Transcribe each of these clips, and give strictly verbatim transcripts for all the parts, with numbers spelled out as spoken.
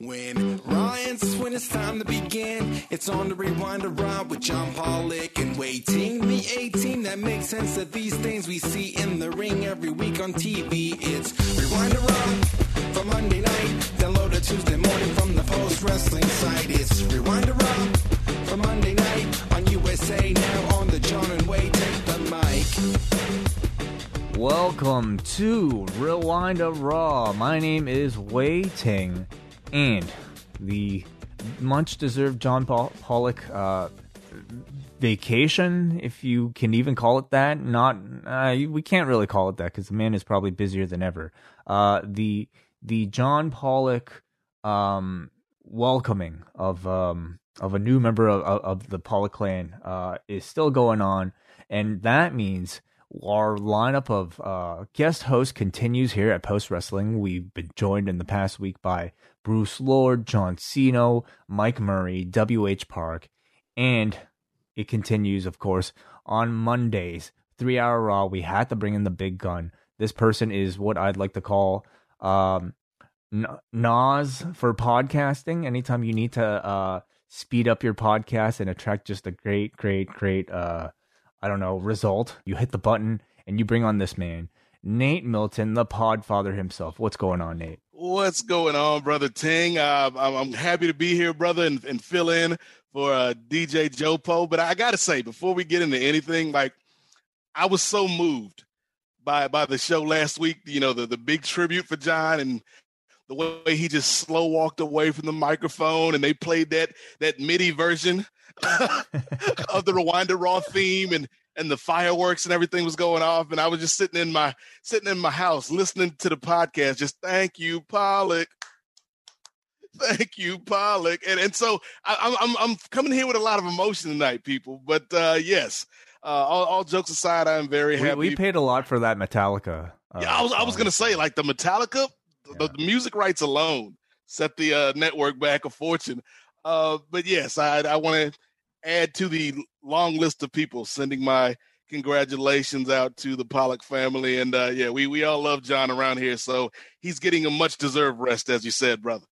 When Ryan's when it's time to begin, it's on the Rewind-A-Raw with John Pollock and Wai Ting. The A-Team that makes sense of these things we see in the ring every week on T V. It's Rewind-A-Raw. For Monday night, download it Tuesday morning from the Post Wrestling site. It's Rewind-A-Raw for Monday night on U S A Now on the John and Wai Take the Mic. Welcome to Rewind-A-Raw. My name is Wai Ting, and the much-deserved John Paul- Pollock uh, vacation, if you can even call it that. Not uh, we can't really call it that because the man is probably busier than ever. Uh, the The John Pollock um, welcoming of um, of a new member of, of, of the Pollock clan uh, is still going on, and that means our lineup of uh, guest hosts continues here at Post Wrestling. We've been joined in the past week by Bruce Lord, John Cena, Mike Murray, W H Park, and it continues, of course, on Mondays, three-hour Raw. We had to bring in the big gun. This person is what I'd like to call um Nas for podcasting. Anytime you need to uh speed up your podcast and attract just a great great great uh I don't know result, you hit the button and you bring on this man, Nate Milton, the podfather himself. What's going on, Nate? What's going on, brother Ting? uh, I'm, I'm happy to be here, brother, and, and fill in for uh D J Jopo. But I gotta say, before we get into anything, like, I was so moved By, by the show last week, you know, the, the big tribute for John and the way he just slow walked away from the microphone, and they played that that MIDI version of the Rewind-A-Raw theme, and and the fireworks and everything was going off, and I was just sitting in my sitting in my house listening to the podcast, just thank you, Pollock. Thank you, Pollock. And and so I, I'm I'm coming here with a lot of emotion tonight, people. But uh, yes. Uh, all, all jokes aside, I'm very happy. We, we paid a lot for that Metallica. Uh, yeah, I was, I was gonna say, like, the Metallica, yeah. the, the music rights alone set the uh, network back a fortune. Uh, but yes, I, I want to add to the long list of people sending my congratulations out to the Pollock family, and uh, yeah, we we all love John around here, so he's getting a much deserved rest, as you said, brother.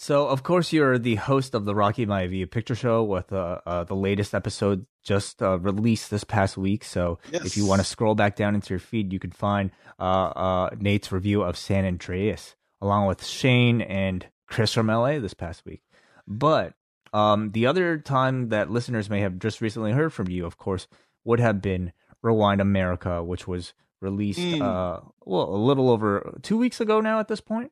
So, of course, you're the host of the Rocky Maivia Picture Show with uh, uh, the latest episode just uh, released this past week. So yes. If you want to scroll back down into your feed, you can find uh, uh, Nate's review of San Andreas, along with Shane and Chris from L A this past week. But um, the other time that listeners may have just recently heard from you, of course, would have been Rewind America, which was released mm. uh, well, a little over two weeks ago now at this point.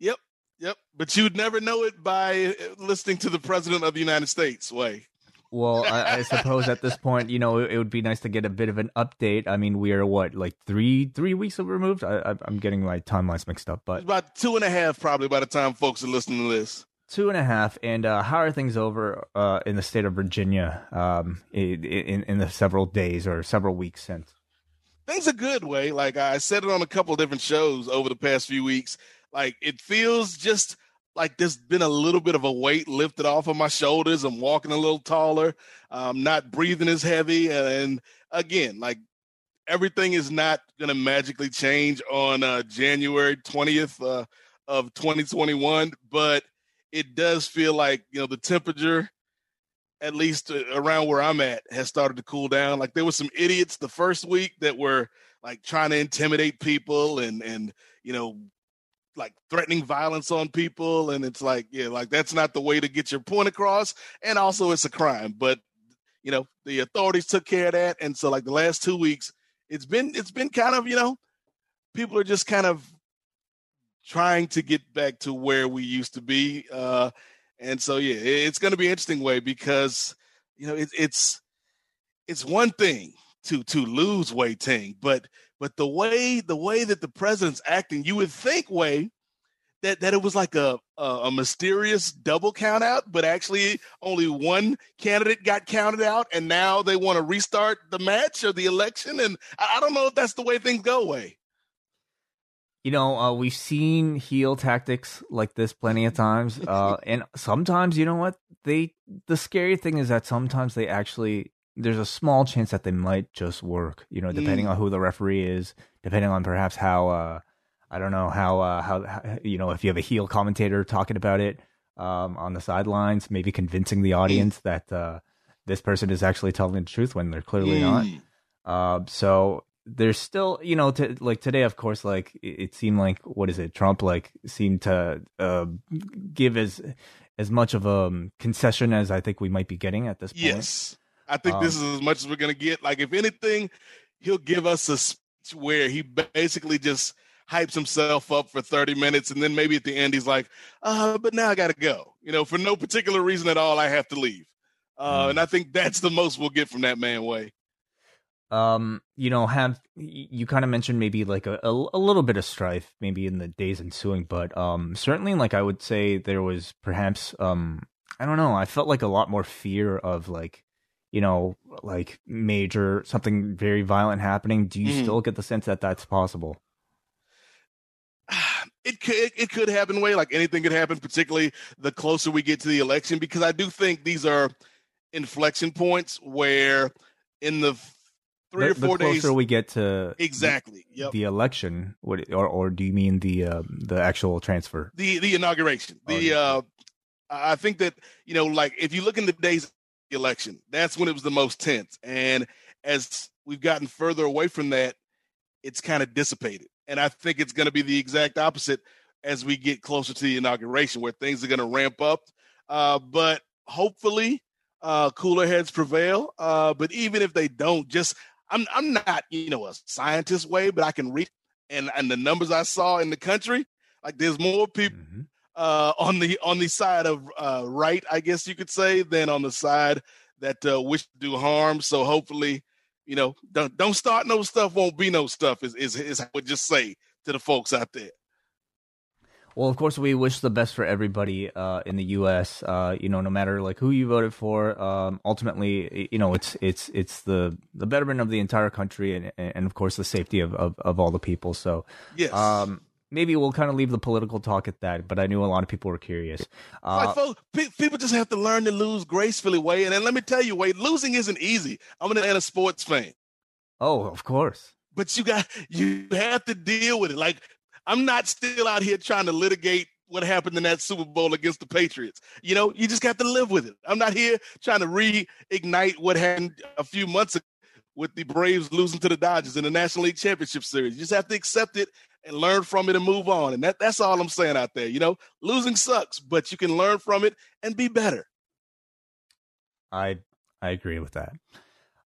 Yep. Yep, but you'd never know it by listening to the President of the United States, Wai. Well, I, I suppose at this point, you know, it, it would be nice to get a bit of an update. I mean, we are, what, like three three weeks removed? I, I, I'm getting my timelines mixed up. But about two and a half, probably, by the time folks are listening to this. Two and a half. And uh, how are things over uh, in the state of Virginia um, in, in, in the several days or several weeks since? Things are good, Wai. Like, I said it on a couple of different shows over the past few weeks. Like, it feels just like there's been a little bit of a weight lifted off of my shoulders. I'm walking a little taller. I'm not breathing as heavy. And again, like, everything is not going to magically change on uh, January twentieth uh, of twenty twenty-one. But it does feel like, you know, the temperature, at least around where I'm at, has started to cool down. Like, there were some idiots the first week that were, like, trying to intimidate people and, and you know, like threatening violence on people. And it's like, yeah, like, that's not the way to get your point across. And also it's a crime, but you know, the authorities took care of that. And so, like, the last two weeks, it's been, it's been kind of, you know, people are just kind of trying to get back to where we used to be. Uh, and so, yeah, it's going to be an interesting way because, you know, it, it's it's one thing to to lose Wai Ting, but but the way the way that the president's acting, you would think, Wai, that that it was like a, a, a mysterious double count out, but actually only one candidate got counted out, and now they want to restart the match or the election. And I, I don't know if that's the way things go, Wai. You know, uh, we've seen heel tactics like this plenty of times. Uh, and sometimes, you know what? They the scary thing is that sometimes they actually, there's a small chance that they might just work, you know, depending mm. on who the referee is, depending on perhaps how, uh, I don't know, how, uh, how, how, you know, if you have a heel commentator talking about it um, on the sidelines, maybe convincing the audience mm. that uh, this person is actually telling the truth when they're clearly mm. not. Uh, so... There's still, you know, to, like today, of course, like it seemed like, what is it? Trump like seemed to uh, give as as much of a concession as I think we might be getting at this point. Yes, I think um, this is as much as we're going to get. Like, if anything, he'll give us a speech where he basically just hypes himself up for thirty minutes. And then maybe at the end, he's like, uh, but now I got to go, you know, for no particular reason at all. I have to leave. Uh, mm. And I think that's the most we'll get from that man, Wai. Um, you know, have you kind of mentioned maybe like a, a, a little bit of strife maybe in the days ensuing, but um, certainly like I would say there was perhaps, um, I don't know, I felt like a lot more fear of like, you know, like major something very violent happening. Do you mm. still get the sense that that's possible? It could, it could happen, Wai, like anything could happen, particularly the closer we get to the election, because I do think these are inflection points where in the Three the, or four the closer days. we get to exactly the, yep. the election, what, or or do you mean the uh, the actual transfer, the the inauguration? Oh, the yeah. uh, I think that you know, like if you look in the days of the election, that's when it was the most tense, and as we've gotten further away from that, it's kind of dissipated, and I think it's going to be the exact opposite as we get closer to the inauguration, where things are going to ramp up. Uh, but hopefully, uh, cooler heads prevail. Uh, but even if they don't, just I'm I'm not, you know, a scientist, Wai, but I can read and, and the numbers I saw in the country, like there's more people mm-hmm. uh, on the on the side of uh, right, I guess you could say, than on the side that uh, wish to do harm. So hopefully, you know, don't don't start no stuff, won't be no stuff is is, is I would just say to the folks out there. Well, of course, we wish the best for everybody uh, in the U S Uh, you know, no matter like who you voted for, um, ultimately, you know, it's it's it's the, the betterment of the entire country and, and of course, the safety of, of, of all the people. So, yes. um, maybe we'll kind of leave the political talk at that. But I knew a lot of people were curious. Uh, like, folks, pe- people just have to learn to lose gracefully, Wai. And then let me tell you, Wai, losing isn't easy. I'm an Atlanta sports fan. Oh, of course. But you got you have to deal with it, like. I'm not still out here trying to litigate what happened in that Super Bowl against the Patriots. You know, you just got to live with it. I'm not here trying to reignite what happened a few months ago with the Braves losing to the Dodgers in the National League Championship Series. You just have to accept it and learn from it and move on. And that, that's all I'm saying out there. You know, losing sucks, but you can learn from it and be better. I I agree with that.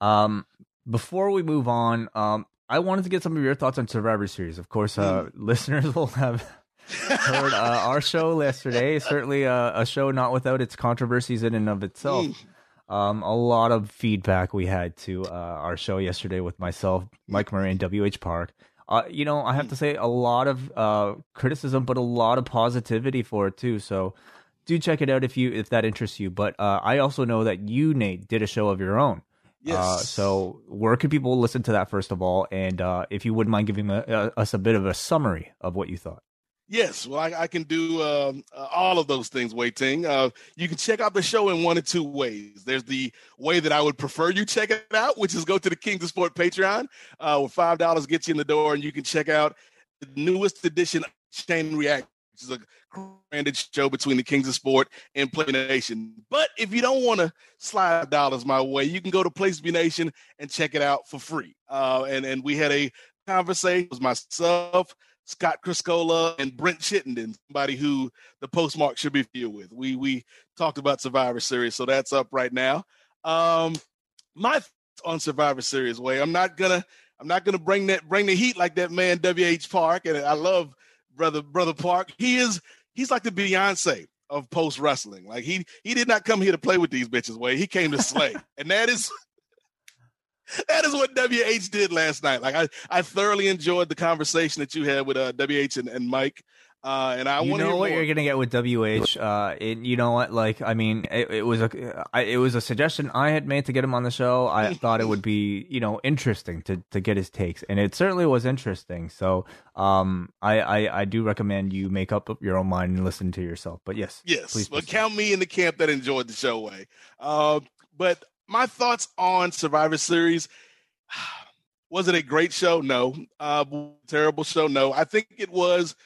Um, before we move on, um, I wanted to get some of your thoughts on Survivor Series. Of course, uh, mm. listeners will have heard uh, our show yesterday. Certainly a, a show not without its controversies in and of itself. Mm. Um, a lot of feedback we had to uh, our show yesterday with myself, Mike Murray, and W H Park. Uh, you know, I have to say a lot of uh, criticism, but a lot of positivity for it, too. So do check it out if you if that interests you. But uh, I also know that you, Nate, did a show of your own. Yes. Uh, so where can people listen to that, first of all? And uh, if you wouldn't mind giving a, a, us a bit of a summary of what you thought. Yes. Well, I, I can do um, uh, all of those things, Wai Ting. Uh, you can check out the show in one of two ways. There's the Wai that I would prefer you check it out, which is go to the Kings of Sport Patreon, uh, where five dollars gets you in the door. And you can check out the newest edition of Chain React, which is a branded show between the Kings of Sport and Play Nation. But if you don't want to slide dollars my Wai, you can go to Play Nation and check it out for free. Uh, and, and we had a conversation with myself, Scott Criscola, and Brent Chittenden, somebody who the postmark should be familiar with. We we talked about Survivor Series, so that's up right now. Um, my thoughts on Survivor Series, Wai, I'm not gonna I'm not gonna bring that bring the heat like that man W H Park, and I love brother, brother Park. He is, he's like the Beyonce of post wrestling. Like he, he did not come here to play with these bitches. Way he came to slay. And that is, that is what W H did last night. Like I, I thoroughly enjoyed the conversation that you had with uh, W H and, and Mike. Uh, and I want to know what more. You're gonna get with W H. Uh, it, you know what? Like, I mean, it, it was a, I, it was a suggestion I had made to get him on the show. I thought it would be, you know, interesting to to get his takes, and it certainly was interesting. So, um, I, I, I do recommend you make up your own mind and listen to yourself. But yes, yes, please, well, please count please. me in the camp that enjoyed the show. Way, uh, but my thoughts on Survivor Series. Was it a great show? No. Uh, terrible show? No. I think it was.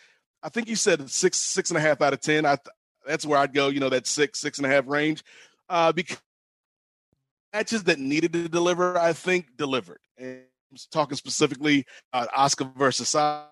I think you said six, six and a half out of ten. I th- that's where I'd go, you know, that six, six and a half range. Uh, because matches that needed to deliver, I think, delivered. And I'm talking specifically uh, Asuka versus Sasha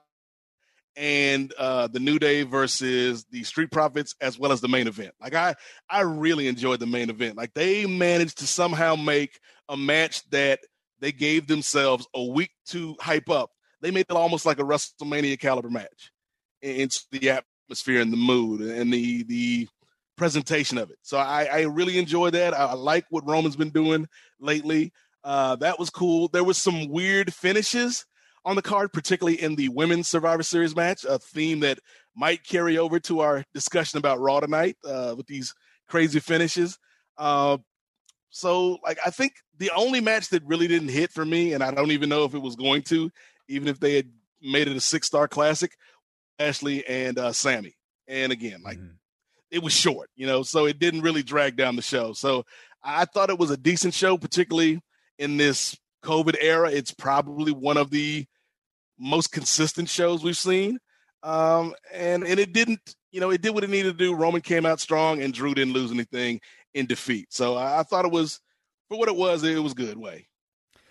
and uh, the New Day versus the Street Profits, as well as the main event. Like, I, I really enjoyed the main event. Like, they managed to somehow make a match that they gave themselves a week to hype up. They made it almost like a WrestleMania caliber match. Into the atmosphere and the mood and the the presentation of it. So I, I really enjoy that. I, I like what Roman's been doing lately. Uh, that was cool. There was some weird finishes on the card, particularly in the women's Survivor Series match, a theme that might carry over to our discussion about Raw tonight uh, with these crazy finishes. Uh, so like, I think the only match that really didn't hit for me, and I don't even know if it was going to, even if they had made it a six-star classic, Ashley and uh, Sammy. And again, like mm. it was short, you know, so it didn't really drag down the show. So I thought it was a decent show, particularly in this COVID era. It's probably one of the most consistent shows we've seen. Um, and, and it didn't, you know, it did what it needed to do. Roman came out strong and Drew didn't lose anything in defeat. So I, I thought it was, for what it was, it was good way.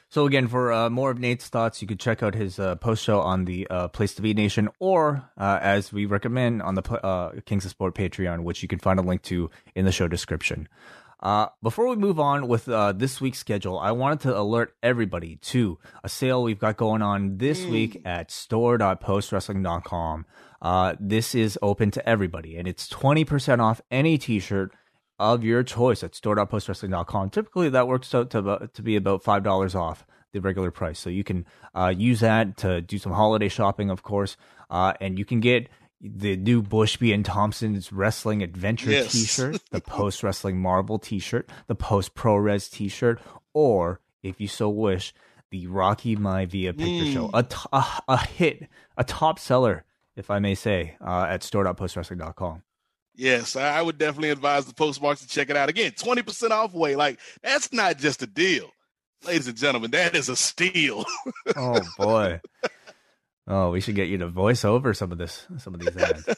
So again, for uh, more of Nate's thoughts, you could check out his uh, post show on the uh, Place to Be Nation, or uh, as we recommend, on the uh, Kings of Sport Patreon, which you can find a link to in the show description. Uh, before we move on with uh, this week's schedule, I wanted to alert everybody to a sale we've got going on this mm. week at store dot post wrestling dot com. Uh, this is open to everybody, and it's twenty percent off any t-shirt of your choice at store dot post wrestling dot com. Typically, that works out to, about, to be about five dollars off the regular price. So you can uh, use that to do some holiday shopping, of course. Uh, and you can get the new Bushby and Thompson's Wrestling Adventure yes. t-shirt, the Post Wrestling Marvel t-shirt, the Post ProRes t-shirt, or, if you so wish, the Rocky Maivia Picture mm. Show. A, t- a, a hit, a top seller, if I may say, uh, at store dot post wrestling dot com. Yes, I would definitely advise the postmarks to check it out. Again, twenty percent off Way. Like, that's not just a deal. Ladies and gentlemen, that is a steal. Oh, boy. Oh, we should get you to voice over some of this, some of these ads.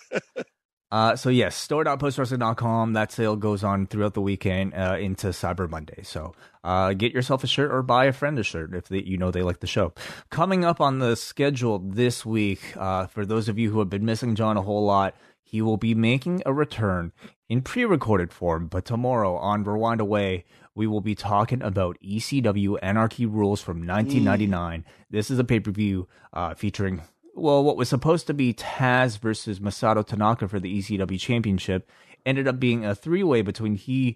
uh, so, yes, store dot post wrestling dot com. That sale goes on throughout the weekend uh, into Cyber Monday. So uh, get yourself a shirt or buy a friend a shirt if they, you know they like the show. Coming up on the schedule this week, uh, for those of you who have been missing John a whole lot, he will be making a return in pre-recorded form, but tomorrow on Rewind-A-Raw, we will be talking about E C W Anarchy Rules from nineteen ninety-nine. Mm. This is a pay-per-view uh, featuring, well, what was supposed to be Taz versus Masato Tanaka for the E C W Championship. Ended up being a three-way between he,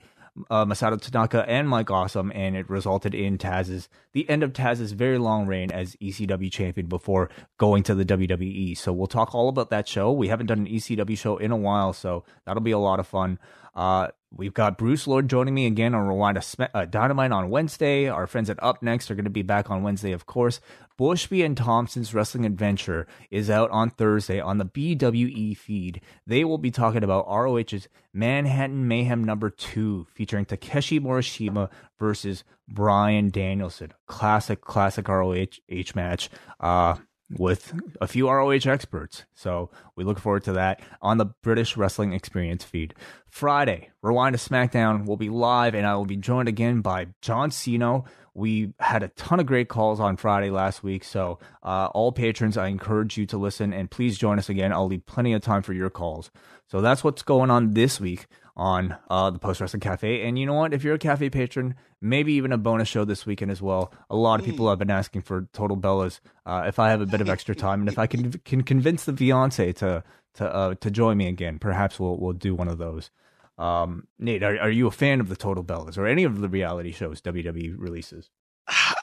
uh, Masato Tanaka, and Mike Awesome, and it resulted in Taz's, the end of Taz's very long reign as E C W champion before going to the W W E. So we'll talk all about that show. We haven't done an E C W show in a while, so that'll be a lot of fun. Uh, we've got Bruce Lord joining me again on Rewind uh, Dynamite on Wednesday. Our friends at Up Next are going to be back on Wednesday, of course. Bushby and Thompson's Wrestling Adventure is out on Thursday on the B W E feed. They will be talking about R O H's Manhattan Mayhem number two, featuring Takeshi Morishima versus Bryan Danielson. Classic, classic R O H match. Uh... with a few R O H experts. So we look forward to that on the British Wrestling Experience feed. Friday, Rewind to SmackDown will be live, and I will be joined again by John Cena. We had a ton of great calls on Friday last week, so uh, all patrons, I encourage you to listen, and please join us again. I'll leave plenty of time for your calls. So that's what's going on this week. on uh, the Post Wrestling Cafe. And you know what? If you're a cafe patron, maybe even a bonus show this weekend as well. A lot of people have been asking for Total Bellas. Uh, if I have a bit of extra time and if I can can convince the fiance to to uh, to join me again, perhaps we'll we'll do one of those. Um, Nate, are, are you a fan of the Total Bellas or any of the reality shows W W E releases? I,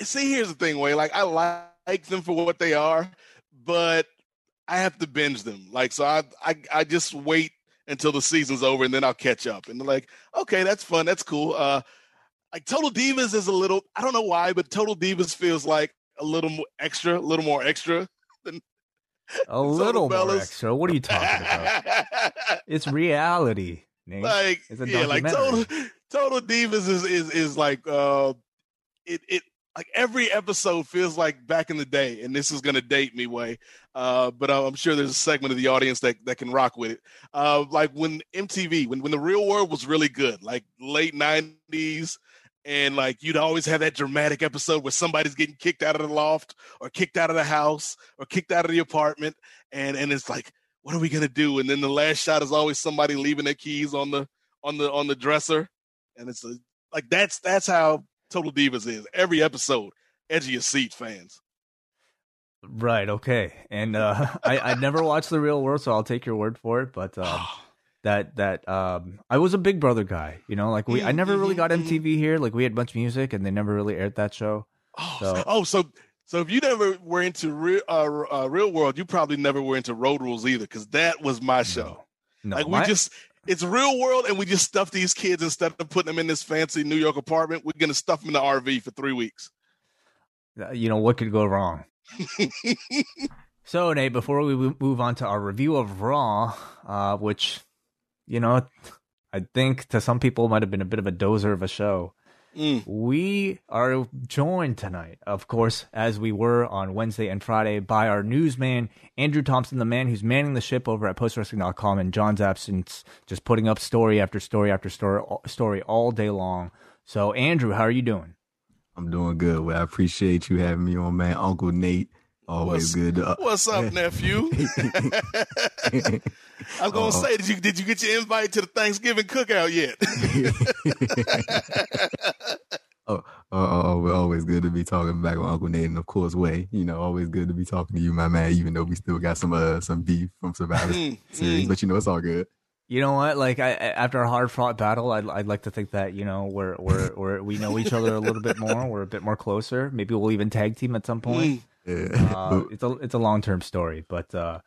see, here's the thing, Wai. Like, I like them for what they are, but I have to binge them. Like, so I, I, I just wait until the season's over and then I'll catch up. And they're like, okay, that's fun. That's cool. Uh, like Total Divas is a little, I don't know why, but Total Divas feels like a little more extra, a little more extra than a little more extra. What are you talking about? It's reality, Nate. Like, it's a yeah, like Total, Total Divas is, is, is like, uh, it, it, like every episode feels like back in the day, and this is going to date me, Wai. Uh, but I'm sure there's a segment of the audience that, that can rock with it. Uh, like when M T V, when, when the Real World was really good, like late nineties, and like you'd always have that dramatic episode where somebody's getting kicked out of the loft or kicked out of the house or kicked out of the apartment. And, and it's like, what are we going to do? And then the last shot is always somebody leaving their keys on the, on the, on the dresser. And it's a, like, that's, that's how Total Divas is. Every episode, edge of your seat, fans. Right, okay. And uh I, I never watched The Real World, so I'll take your word for it, but um that that um I was a Big Brother guy, you know, like we I never really got M T V here. Like we had Much Music and they never really aired that show. Oh so oh, so, so if you never were into real uh, uh Real World, you probably never were into Road Rules either, because that was my show. No, no like we my- just It's Real World, and we just stuff these kids instead of putting them in this fancy New York apartment. We're going to stuff them in the R V for three weeks. You know, what could go wrong? So, Nate, before we move on to our review of Raw, uh, which, you know, I think to some people might have been a bit of a dozer of a show, mm. we are joined tonight, of course, as we were on Wednesday and Friday, by our newsman, Andrew Thompson, the man who's manning the ship over at post wrestling dot com in John's absence, just putting up story after story after story, story all day long. So, Andrew, how are you doing? I'm doing good. Well, I appreciate you having me on, man. Uncle Nate, always what's, good. To, uh, what's up, nephew? I was gonna uh, say, did you did you get your invite to the Thanksgiving cookout yet? oh, oh, oh, we're always good to be talking back with Uncle Nate, and of course, Wai. You know, always good to be talking to you, my man. Even though we still got some uh, some beef from Survivor Series, but you know, it's all good. You know what? Like, I, after a hard-fought battle, I'd, I'd like to think that, you know, we're we're, we're we know each other a little bit more. We're a bit more closer. Maybe we'll even tag team at some point. Yeah. Uh, it's a it's a long-term story, but uh,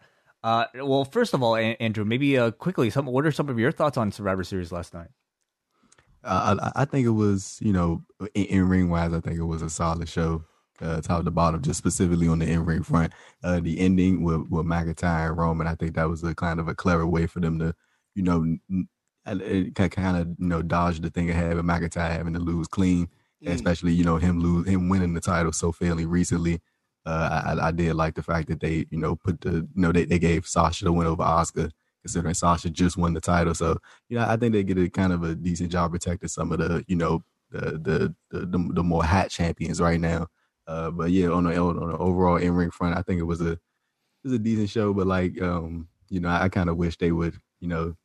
uh, well, first of all, Andrew, maybe uh, quickly, some what are some of your thoughts on Survivor Series last night? Uh, I, I think it was, you know, in, in ring wise, I think it was a solid show, uh, top to bottom, just specifically on the in ring front. Uh, the ending with with McIntyre and Roman, I think that was a kind of a clever Wai for them to, you know, it kind of, you know, dodged the thing ahead of McIntyre having to lose clean, mm. especially, you know, him lose him winning the title so fairly recently. Uh, I, I did like the fact that they, you know, put the, you know, they, they gave Sasha the win over Asuka, considering Sasha just won the title. So, you know, I think they did a kind of a decent job protecting some of the, you know, the the the, the, the more hot champions right now. Uh, but yeah, on the on the overall in ring front, I think it was a it was a decent show. But like, um, you know, I, I kind of wish they would, you know.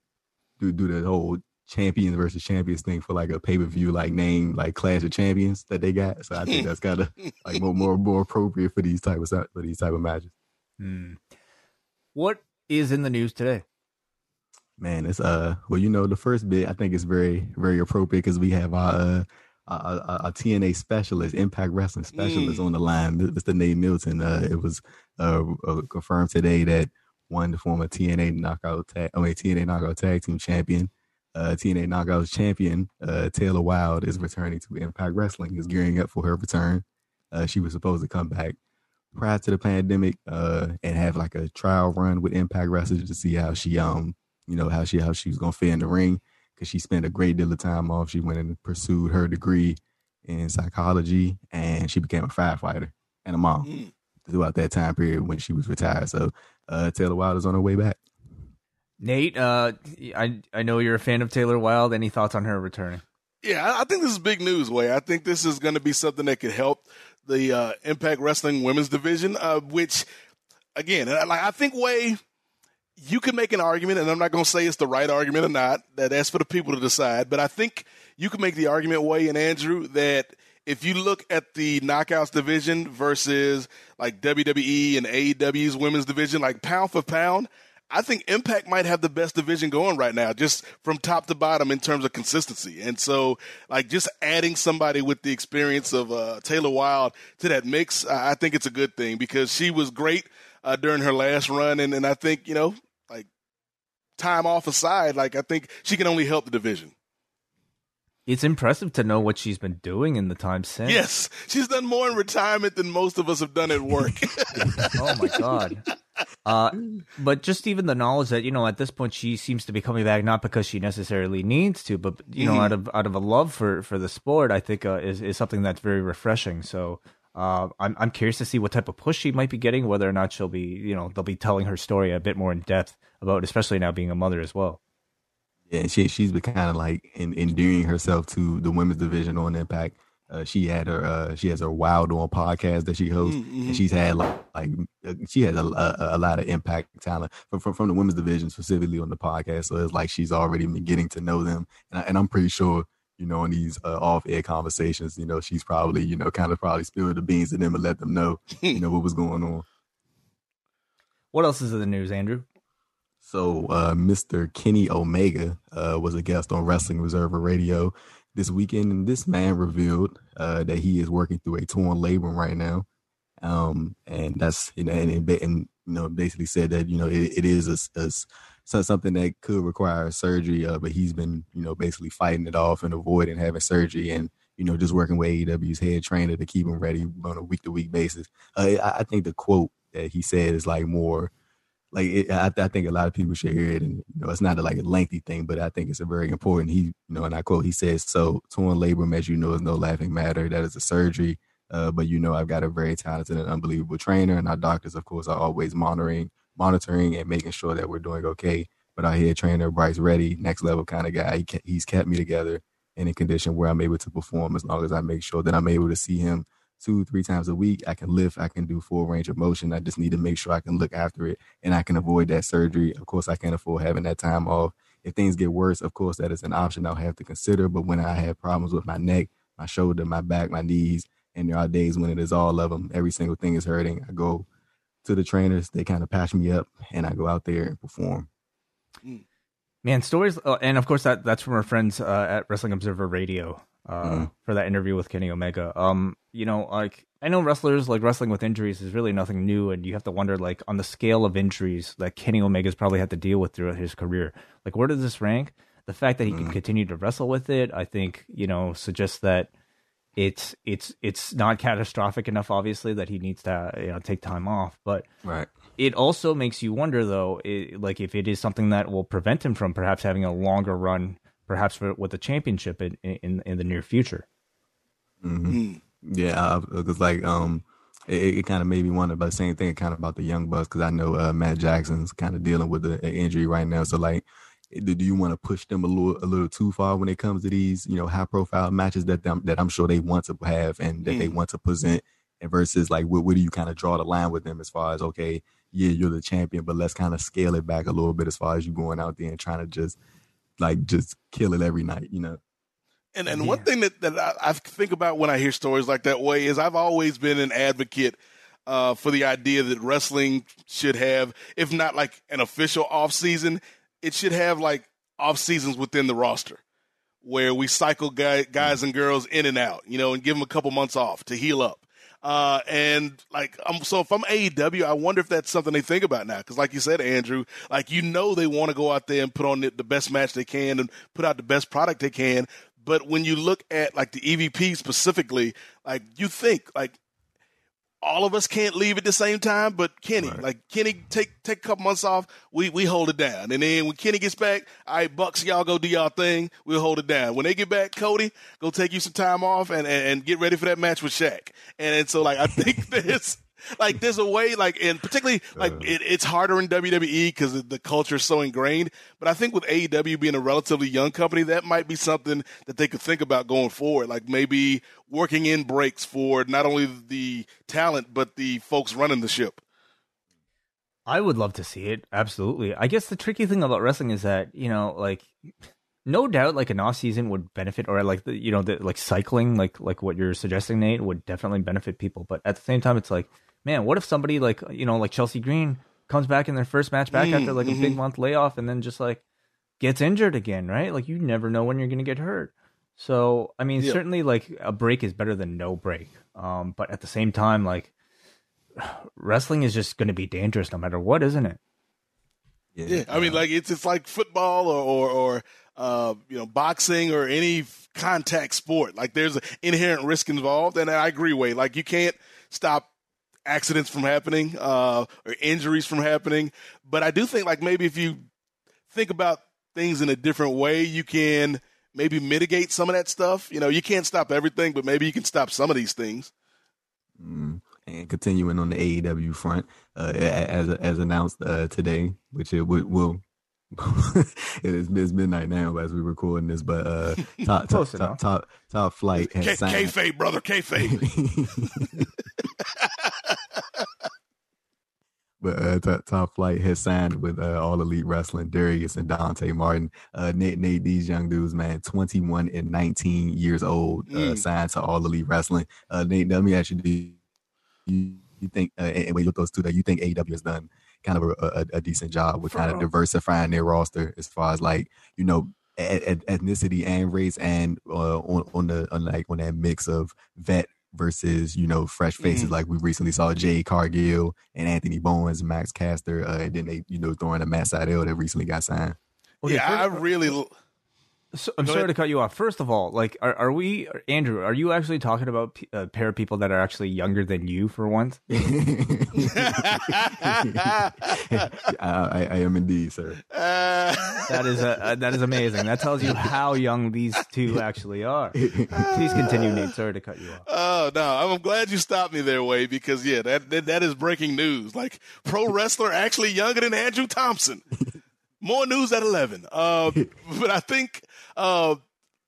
Do do the whole champions versus champions thing for like a pay per view like name like Clash of Champions that they got. So I think that's kind of like more more more appropriate for these type of for these type of matches. Hmm. What is in the news today? Man, it's uh well you know the first bit I think is very very appropriate because we have our uh our, our, our T N A specialist, Impact Wrestling specialist mm. on the line, Mister Nate Milton. Uh, it was uh, uh confirmed today that. One, the former T N A knockout, tag, I mean T N A knockout tag team champion, uh, T N A knockouts champion, uh, Taylor Wilde is returning to Impact Wrestling. Is gearing up for her return. Uh, she was supposed to come back prior to the pandemic, uh, and have like a trial run with Impact Wrestling to see how she, um, you know, how she how she was gonna fare in the ring because she spent a great deal of time off. She went and pursued her degree in psychology, and she became a firefighter and a mom mm. throughout that time period when she was retired. So. Uh, Taylor Wilde is on her way back. Nate, uh, I I know you're a fan of Taylor Wilde. Any thoughts on her returning? Yeah, I think this is big news, Wai. I think this is going to be something that could help the uh, Impact Wrestling women's division, uh, which, again, like I think Wai, you can make an argument, and I'm not going to say it's the right argument or not, that that's for the people to decide, but I think you can make the argument, Wai and Andrew, that if you look at the Knockouts division versus like W W E and A E W's women's division, like pound for pound, I think Impact might have the best division going right now, just from top to bottom in terms of consistency. And so, like, just adding somebody with the experience of uh, Taylor Wilde to that mix, I think it's a good thing because she was great uh, during her last run. And, and I think, you know, like, time off aside, like, I think she can only help the division. It's impressive to know what she's been doing in the time since. Yes, she's done more in retirement than most of us have done at work. Oh, my God. Uh, but just even the knowledge that, you know, at this point she seems to be coming back, not because she necessarily needs to, but, you know, mm-hmm. out of out of a love for, for the sport, I think uh, is, is something that's very refreshing. So uh, I'm, I'm curious to see what type of push she might be getting, whether or not she'll be, you know, they'll be telling her story a bit more in depth about, especially now being a mother as well. Yeah, she, she's been kind of like in, endearing herself to the women's division on Impact. Uh, she had her, uh, she has her Wild On podcast that she hosts, mm-hmm. and she's had like, like she has a, a, a lot of Impact talent from, from from the women's division specifically on the podcast. So it's like she's already been getting to know them, and, I, and I'm pretty sure, you know, in these uh, off-air conversations, you know, she's probably, you know, kind of probably spilled the beans to them and let them know, you know, what was going on. What else is in the news, Andrew? So uh, Mister Kenny Omega uh, was a guest on Wrestling Observer Radio this weekend, and this man revealed uh, that he is working through a torn labrum right now, um, and that's you know, and, and you know, basically said that you know it, it is a, a, something that could require surgery, uh, but he's been you know basically fighting it off and avoiding having surgery, and you know just working with A E W's head trainer to keep him ready on a week to week basis. Uh, I, I think the quote that he said is like more. Like, it, I, I think a lot of people should hear it. And, you know, it's not a, like a lengthy thing, but I think it's a very important. He, you know, and I quote, he says, so torn labrum, as you know, is no laughing matter. That is a surgery. Uh, but, you know, I've got a very talented and unbelievable trainer. And our doctors, of course, are always monitoring, monitoring and making sure that we're doing okay. But our head trainer, Bryce Reddy, next level kind of guy, he can, he's kept me together in a condition where I'm able to perform as long as I make sure that I'm able to see him two, three times a week. I can lift, I can do full range of motion. I just need to make sure I can look after it and I can avoid that surgery. Of course, I can't afford having that time off. If things get worse, of course, that is an option I'll have to consider. But when I have problems with my neck, my shoulder, my back, my knees, and there are days when it is all of them, every single thing is hurting. I go to the trainers, they kind of patch me up, and I go out there and perform. Man, stories. Uh, and of course, that that's from our friends uh, at Wrestling Observer Radio. Uh, mm-hmm. For that interview with Kenny Omega. Um, you know, like I know wrestlers like wrestling with injuries is really nothing new, and you have to wonder, like, on the scale of injuries that Kenny Omega's probably had to deal with throughout his career, like, where does this rank? The fact that he mm-hmm. can continue to wrestle with it, I think, you know, suggests that it's it's it's not catastrophic enough, obviously, that he needs to you know take time off. But right. It also makes you wonder, though, it, like if it is something that will prevent him from perhaps having a longer run. Perhaps for, with the championship in, in, in the near future. Mm-hmm. Yeah, because like um, it, it kind of made me wonder about the same thing, kind of about the Young Bucks, because I know uh, Matt Jackson's kind of dealing with an injury right now. So like, do, do you want to push them a little a little too far when it comes to these you know high profile matches that them, that I'm sure they want to have and that mm. they want to present, and versus like where, where do you kind of draw the line with them as far as okay, yeah, you're the champion, but let's kind of scale it back a little bit as far as you going out there and trying to just. Like just kill it every night, you know? And and yeah. one thing that, that I, I think about when I hear stories like that, Wai, is I've always been an advocate uh, for the idea that wrestling should have, if not like an official off season, it should have like off seasons within the roster where we cycle guy, guys and girls in and out, you know, and give them a couple months off to heal up. Uh, and like, um, so if I'm A E W, I wonder if that's something they think about now. Cause like you said, Andrew, like, you know, they want to go out there and put on the, the best match they can and put out the best product they can. But when you look at like the E V P specifically, like you think like all of us can't leave at the same time, but Kenny, right. like Kenny take, take a couple months off. We, we hold it down. And then when Kenny gets back, all right, Bucks, y'all go do y'all thing. We'll hold it down. When they get back, Cody, go take you some time off and, and, and get ready for that match with Shaq. And, and so like, I think there's like, there's a Wai like, and particularly like it, it's harder in W W E because the culture is so ingrained, but I think with A E W being a relatively young company, that might be something that they could think about going forward. Like maybe working in breaks for not only the talent, but the folks running the ship. I would love to see it. Absolutely. I guess the tricky thing about wrestling is that, you know, like, no doubt, like, an off season would benefit, or like the, you know, the, like cycling, like like what you're suggesting, Nate, would definitely benefit people. But at the same time, it's like, man, what if somebody like, you know, like Chelsea Green comes back in their first match back mm, after like mm-hmm. a big month layoff, and then just like gets injured again, right? Like, you never know when you're going to get hurt. So, I mean, yeah. certainly like a break is better than no break. Um, but at the same time, like, wrestling is just going to be dangerous no matter what, isn't it? Yeah. yeah. I mean, like, it's, it's like football or, or, or uh, you know, boxing or any contact sport. Like, there's an inherent risk involved. And I agree, Wade. Like, you can't stop accidents from happening uh, or injuries from happening. But I do think, like, maybe if you think about things in a different way, you can maybe mitigate some of that stuff. You know, you can't stop everything, but maybe you can stop some of these things. Mm. And continuing on the A E W front, uh, as as announced uh, today, which it will, will it is it's midnight now as we're recording this, but uh, top, top, top, top top flight has K- signed. Kayfabe, brother, kayfabe. But uh, top, top flight has signed with uh, All Elite Wrestling, Darius and Dante Martin. Uh, Nate, Nate, these young dudes, man, twenty-one and nineteen years old, mm. uh, signed to All Elite Wrestling. Uh, Nate, let me ask you, do You, you think, uh, and when you look those two, that you think A E W has done kind of a, a, a decent job with kind of diversifying their roster as far as, like, you know, a, a, ethnicity and race, and uh, on on the on like on that mix of vet versus, you know, fresh faces. Mm-hmm. Like, we recently saw Jay Cargill and Anthony Bowens, Max Caster, uh, and then they, you know, throwing a Matt Sydal that recently got signed. Okay, yeah, I of, really. L- So, I'm Go sorry ahead. to cut you off. First of all, like, are, are we, Andrew, are you actually talking about a pair of people that are actually younger than you for once? I, I am indeed, sir. Uh, that is a, that is amazing. That tells you how young these two actually are. Please continue, Nate. Sorry to cut you off. Oh, no. I'm glad you stopped me there, Wade, because, yeah, that, that that is breaking news. Like, pro wrestler actually younger than Andrew Thompson. More news at eleven. Uh, but I think, uh,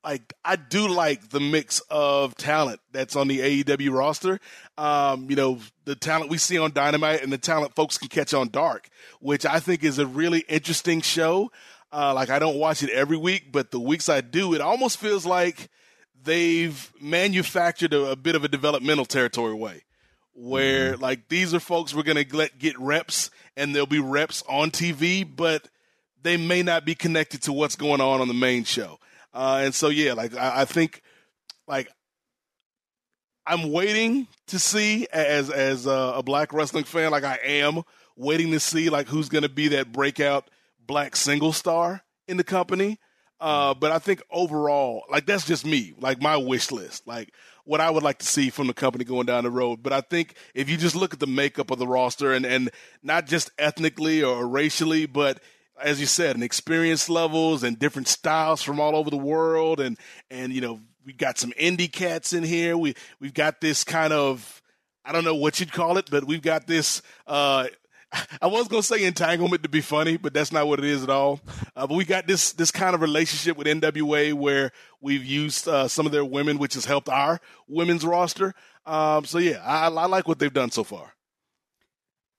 like, I do like the mix of talent that's on the A E W roster. Um, you know, the talent we see on Dynamite and the talent folks can catch on Dark, which I think is a really interesting show. Uh, like, I don't watch it every week, but the weeks I do, it almost feels like they've manufactured a, a bit of a developmental territory way. Where, mm. like, these are folks we're going to let get reps, and there'll be reps on T V, but they may not be connected to what's going on on the main show. Uh, and so, yeah, like, I, I think, like, I'm waiting to see, as as uh, a black wrestling fan, like, I am waiting to see, like, who's going to be that breakout black single star in the company. Uh, but I think overall, like, that's just me, like, my wish list, like, what I would like to see from the company going down the road. But I think if you just look at the makeup of the roster, and, and not just ethnically or racially, but as you said, and experience levels and different styles from all over the world. And, and, you know, we got some indie cats in here. We, we've got this kind of, I don't know what you'd call it, but we've got this, uh, I was going to say entanglement to be funny, but that's not what it is at all. Uh, but we got this, this kind of relationship with N W A where we've used uh, some of their women, which has helped our women's roster. Um, so yeah, I, I like what they've done so far.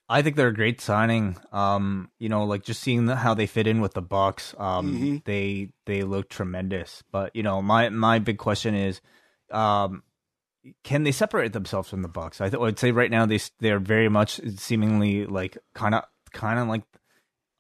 I think they're a great signing. Um, you know, like, just seeing the, how they fit in with the Bucks. Um, mm-hmm. they they look tremendous. But, you know, my my big question is, um, can they separate themselves from the Bucks? I th- I'd say right now they they're very much seemingly like kind of kind of like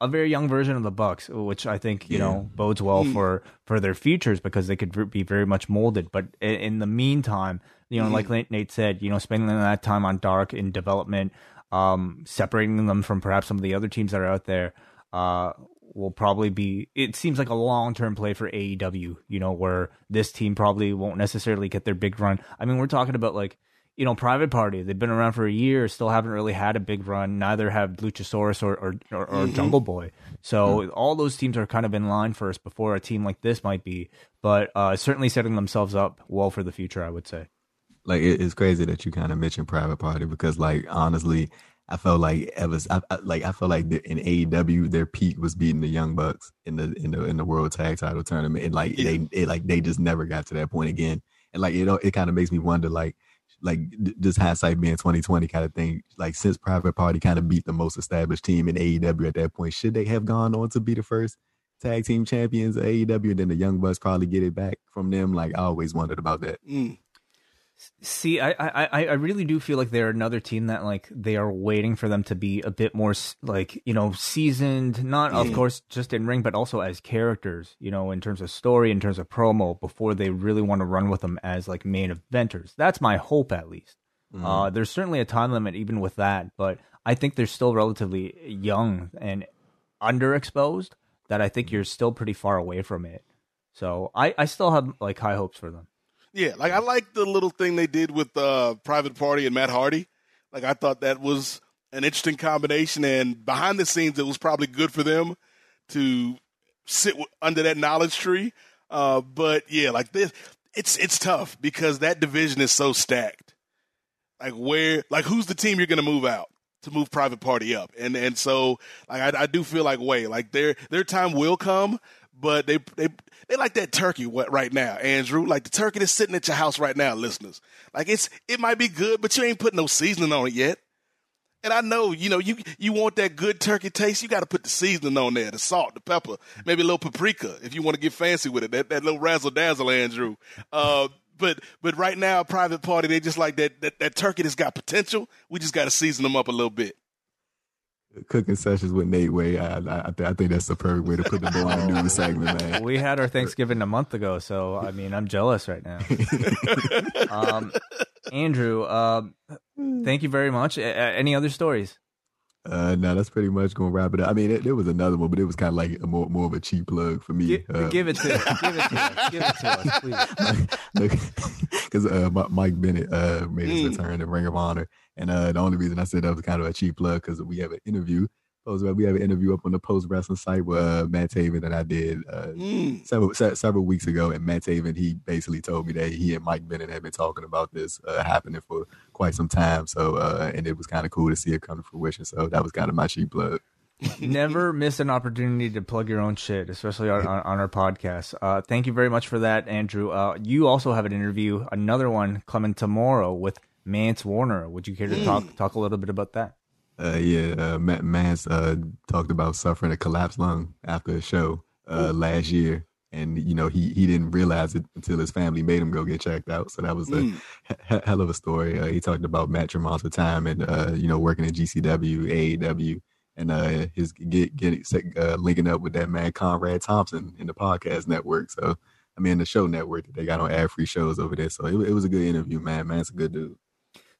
a very young version of the Bucks, which I think you yeah. know bodes well mm-hmm. for for their futures, because they could be very much molded. But in, in the meantime, you know, mm-hmm. like Nate said, you know, spending that time on Dark in development. Um, separating them from perhaps some of the other teams that are out there uh, will probably be, it seems like a long-term play for A E W, you know, where this team probably won't necessarily get their big run. I mean, we're talking about, like, you know, Private Party. They've been around for a year, still haven't really had a big run. Neither have Luchasaurus or, or, or, or mm-hmm. Jungle Boy. So mm-hmm. all those teams are kind of in line first before a team like this might be, but uh, certainly setting themselves up well for the future, I would say. Like, it's crazy that you kind of mentioned Private Party, because, like, honestly, I felt like ever, I, I, like I felt like the, in A E W, their peak was beating the Young Bucks in the in the in the World Tag Title Tournament, and like yeah. they it, like they just never got to that point again. And like, you know, it kind of makes me wonder, like, like just hindsight being twenty twenty kind of thing, like since Private Party kind of beat the most established team in A E W at that point, should they have gone on to be the first tag team champions of A E W? Then the Young Bucks probably get it back from them. Like, I always wondered about that. Mm. See, I, I, I really do feel like they're another team that, like, they are waiting for them to be a bit more, like, you know, seasoned, not, of course, just in ring, but also as characters, you know, in terms of story, in terms of promo, before they really want to run with them as, like, main eventers. That's my hope, at least. Mm-hmm. Uh, there's certainly a time limit even with that, but I think they're still relatively young and underexposed that I think you're still pretty far away from it. So I, I still have, like, high hopes for them. Yeah, like I like the little thing they did with uh, Private Party and Matt Hardy. Like I thought that was an interesting combination, and behind the scenes, it was probably good for them to sit w- under that knowledge tree. Uh, but yeah, like this, it's it's tough because that division is so stacked. Like where, like who's the team you're going to move out to move Private Party up, and and so like I, I do feel like way like their their time will come. But they they they like that turkey what right now, Andrew. Like the turkey that's sitting at your house right now, listeners. Like it's it might be good, but you ain't putting no seasoning on it yet. And I know, you know, you you want that good turkey taste, you got to put the seasoning on there, the salt, the pepper, maybe a little paprika if you want to get fancy with it. That that little razzle dazzle, Andrew. Uh, but but right now, Private Party, they just like that that, that turkey that's got potential. We just got to season them up a little bit. Cooking sessions with Nate Way, I, I, I think that's the perfect way to put the blind news segment, man. We had our Thanksgiving a month ago, so, I mean, I'm jealous right now. um, Andrew, uh, thank you very much. A- any other stories? Uh, no, that's pretty much going to wrap it up. I mean, there was another one, but it was kind of like a more more of a cheap plug for me. Give, uh, give it to us. Give it to us. Give it to us, please. Because uh, Mike Bennett uh, made his return to Ring of Honor. And uh, the only reason I said that was kind of a cheap plug because we have an interview. We have an interview up on the Post Wrestling site with uh, Matt Taven that I did uh, mm. several se- several weeks ago. And Matt Taven, he basically told me that he and Mike Bennett had been talking about this uh, happening for quite some time. So, uh, and it was kind of cool to see it come to fruition. So that was kind of my cheap plug. Never miss an opportunity to plug your own shit, especially on, on, on our podcast. Uh, thank you very much for that, Andrew. Uh, you also have an interview, another one coming tomorrow with Mance Warner. Would you care to talk talk a little bit about that? Uh, yeah, uh, Mance uh, talked about suffering a collapsed lung after a show uh, last year. And, you know, he he didn't realize it until his family made him go get checked out. So that was a mm. he- hell of a story. Uh, he talked about Matt Tremont's time and, uh, you know, working at G C W, A E W. And uh, his get, get uh, linking up with that man Conrad Thompson in the podcast network. So, I mean, the show network that they got on ad-free shows over there. So it, it was a good interview, man. Man's a good dude.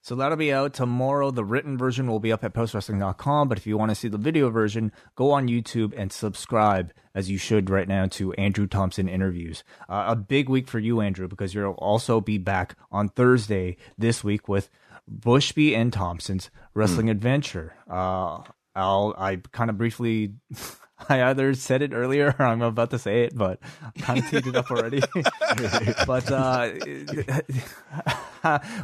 So that'll be out tomorrow. The written version will be up at post wrestling dot com. But if you want to see the video version, go on YouTube and subscribe, as you should right now, to Andrew Thompson Interviews. Uh, a big week for you, Andrew, because you'll also be back on Thursday this week with Bushby and Thompson's Wrestling mm. Adventure. Uh, I'll, I kind of briefly... I either said it earlier or I'm about to say it, but I kind of teed it up already. But uh,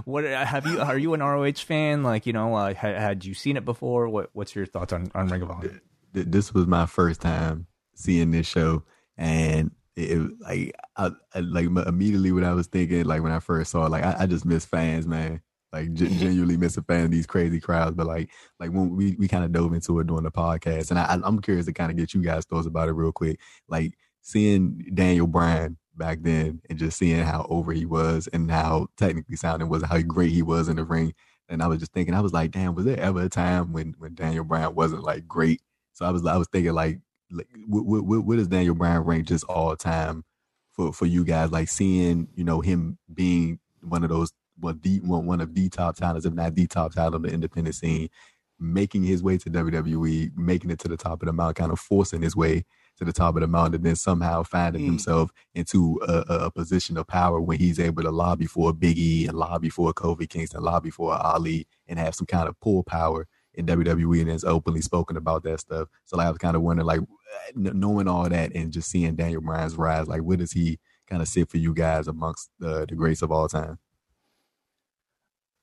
what have you? Are you an R O H fan? Like, you know, uh, had, had you seen it before? What What's your thoughts on, on Ring of Honor? This was my first time seeing this show, and it, it like I, I, like immediately what I was thinking, like when I first saw it, like I, I just miss fans, man. Like genuinely miss a fan of these crazy crowds, but like like when we, we kind of dove into it during the podcast, and I, I'm curious to kind of get you guys' thoughts about it real quick. Like seeing Daniel Bryan back then and just seeing how over he was and how technically sounding was, how great he was in the ring, and I was just thinking, I was like, damn, was there ever a time when, when Daniel Bryan wasn't like great? So I was I was thinking like, like what what what does Daniel Bryan rank just all time for for you guys? Like seeing, you know, him being one of those. One, the, one, one of the top talents, if not the top talent on the independent scene, making his way to W W E, making it to the top of the mountain, kind of forcing his way to the top of the mountain, and then somehow finding mm. himself into a, a position of power when he's able to lobby for a Big E and lobby for a Kofi Kingston, lobby for a Ali, and have some kind of pull power in W W E, and is openly spoken about that stuff. So like, I was kind of wondering, like, knowing all that and just seeing Daniel Bryan's rise, like, where does he kind of sit for you guys amongst uh, the greats of all time?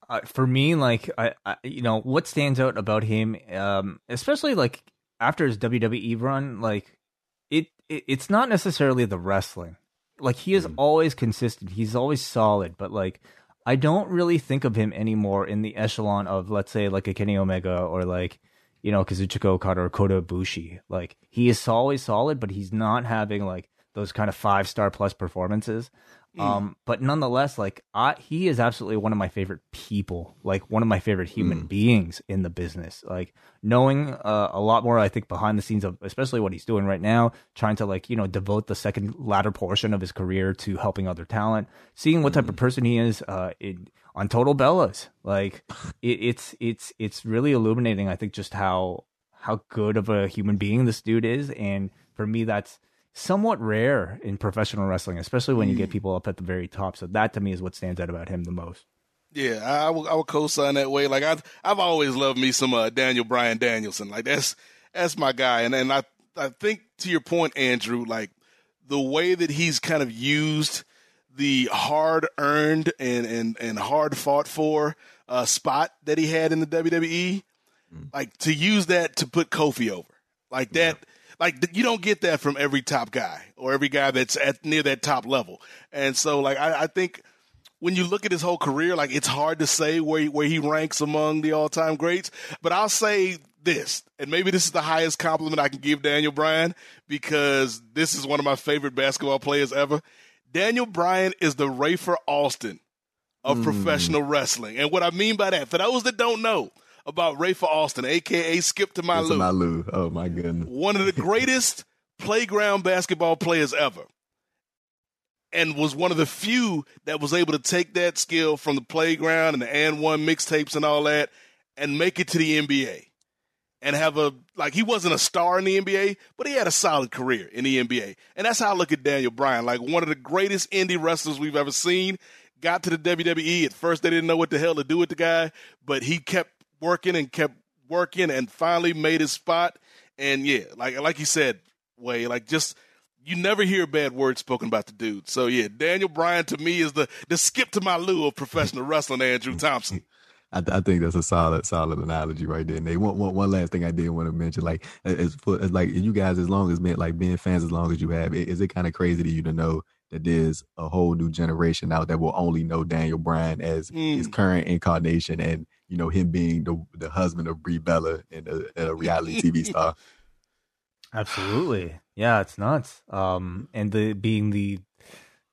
Uh, for me, like, I, I, you know, what stands out about him, um, especially like after his W W E run, like it, it it's not necessarily the wrestling. Like he is mm. always consistent. He's always solid. But like I don't really think of him anymore in the echelon of, let's say, like a Kenny Omega or like, you know, Kazuchika Okada or Kota Ibushi. Like, he is always solid, but he's not having like those kind of five star plus performances. Mm. Um, but nonetheless, like I, he is absolutely one of my favorite people, like one of my favorite human mm. beings in the business. Like knowing uh, a lot more, I think, behind the scenes of especially what he's doing right now, trying to like, you know, devote the second latter portion of his career to helping other talent, seeing what mm. type of person he is uh, it, on Total Bellas. Like it, it's it's it's really illuminating, I think, just how how good of a human being this dude is. And for me, that's somewhat rare in professional wrestling, especially when you get people up at the very top. So that to me is what stands out about him the most. Yeah, I, I will. I will co-sign that way. Like I've, I've always loved me some uh, Daniel Bryan Danielson. Like that's that's my guy. And and I I think to your point, Andrew, like the way that he's kind of used the hard earned and and and hard fought for uh, spot that he had in the W W E, mm. like to use that to put Kofi over, like that. Yeah. Like, you don't get that from every top guy or every guy that's at near that top level. And so, like, I, I think when you look at his whole career, like, it's hard to say where he, where he ranks among the all-time greats. But I'll say this, and maybe this is the highest compliment I can give Daniel Bryan because this is one of my favorite basketball players ever. Daniel Bryan is the Rafer Alston of mm. professional wrestling. And what I mean by that, for those that don't know, about Rafer Alston, a k a. Skip to My Lou. My Lou. Oh, my goodness. One of the greatest playground basketball players ever and was one of the few that was able to take that skill from the playground and the and one mixtapes and all that and make it to the N B A and have a – like he wasn't a star in the N B A, but he had a solid career in the N B A. And that's how I look at Daniel Bryan, like one of the greatest indie wrestlers we've ever seen. Got to the W W E. At first they didn't know what the hell to do with the guy, but he kept – working and kept working and finally made his spot. And yeah, like like you said, Wai, like just you never hear bad words spoken about the dude. So yeah, Daniel Bryan to me is the the Skip to My Lou of professional wrestling, Andrew Thompson. I, I think that's a solid, solid analogy right there. And they one, one, one last thing I did want to mention, like as like you guys, as long as man, like being fans, as long as you have, is it kind of crazy to you to know that there's a whole new generation out that will only know Daniel Bryan as mm. his current incarnation and, you know, him being the the husband of Brie Bella and a, and a reality T V star. Absolutely. Yeah, it's nuts. Um, and the being the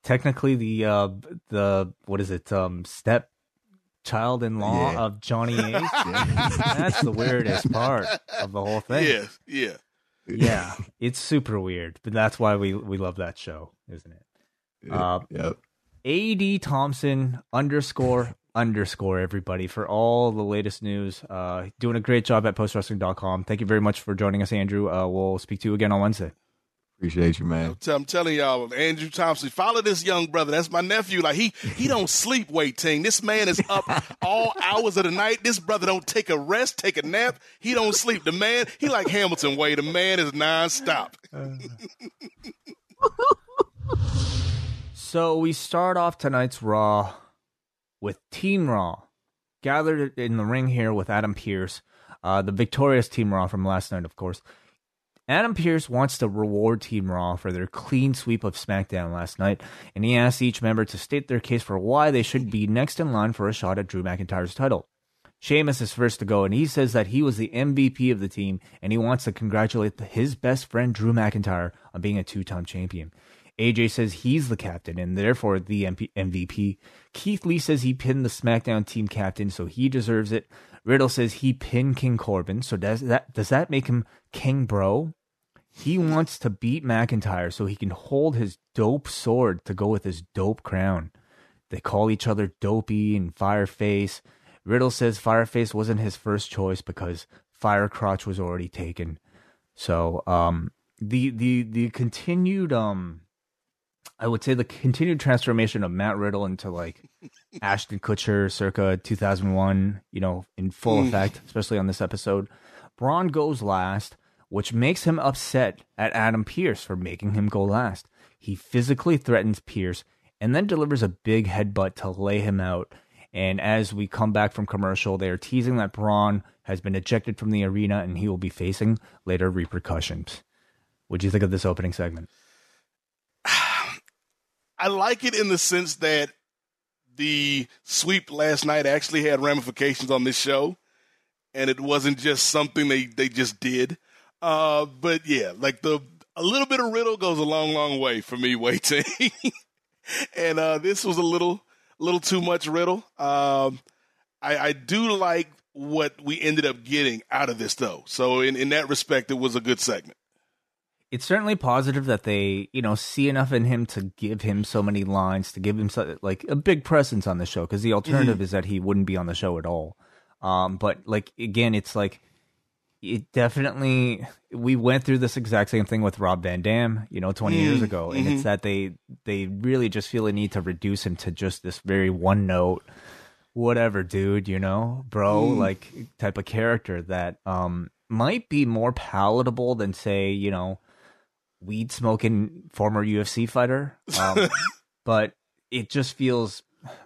technically the uh, the what is it? Um, step child in law yeah. of Johnny Ace. Yeah. That's the weirdest part of the whole thing. Yeah, yeah, yeah. It's super weird, but that's why we we love that show, isn't it? Uh, yep. A D Thompson underscore underscore everybody for all the latest news. Uh, doing a great job at post wrestling dot com. Thank you very much for joining us, Andrew. Uh, we'll speak to you again on Wednesday. Appreciate you, man. I'm telling y'all, Andrew Thompson, follow this young brother. That's my nephew. Like he he don't sleep, Wai Ting. This man is up all hours of the night. This brother don't take a rest, take a nap. He don't sleep. The man, he like Hamilton, Wai. The man is nonstop. So we start off tonight's Raw with Team Raw, gathered in the ring here with Adam Pearce, uh, the victorious Team Raw from last night, of course. Adam Pearce wants to reward Team Raw for their clean sweep of SmackDown last night, and he asks each member to state their case for why they should be next in line for a shot at Drew McIntyre's title. Sheamus is first to go, and he says that he was the M V P of the team, and he wants to congratulate his best friend Drew McIntyre on being a two-time champion. A J says he's the captain and therefore the M V P. Keith Lee says he pinned the SmackDown team captain, so he deserves it. Riddle says he pinned King Corbin, so does that does that make him King Bro? He wants to beat McIntyre so he can hold his dope sword to go with his dope crown. They call each other Dopey and Fireface. Riddle says Fireface wasn't his first choice because Firecrotch was already taken. So um, the the the continued um. I would say the continued transformation of Matt Riddle into like Ashton Kutcher circa two thousand one, you know, in full effect, especially on this episode. Braun goes last, which makes him upset at Adam Pearce for making him go last. He physically threatens Pearce and then delivers a big headbutt to lay him out. And as we come back from commercial, they are teasing that Braun has been ejected from the arena and he will be facing later repercussions. What do you think of this opening segment? I like it in the sense that the sweep last night actually had ramifications on this show, and it wasn't just something they, they just did. Uh, but yeah, like the a little bit of Riddle goes a long, long way for me, Wai Ting. And uh, this was a little, little too much Riddle. Um, I, I do like what we ended up getting out of this, though. So in, in that respect, it was a good segment. It's certainly positive that they, you know, see enough in him to give him so many lines, to give him so, like a big presence on the show, because the alternative mm-hmm. is that he wouldn't be on the show at all. Um, but like again, it's like it definitely we went through this exact same thing with Rob Van Dam, you know, twenty mm-hmm. years ago, and mm-hmm. it's that they they really just feel a need to reduce him to just this very one note, whatever, dude, you know, bro, mm. like type of character that um might be more palatable than say, you know. Weed smoking former U F C fighter, um, but it just feels,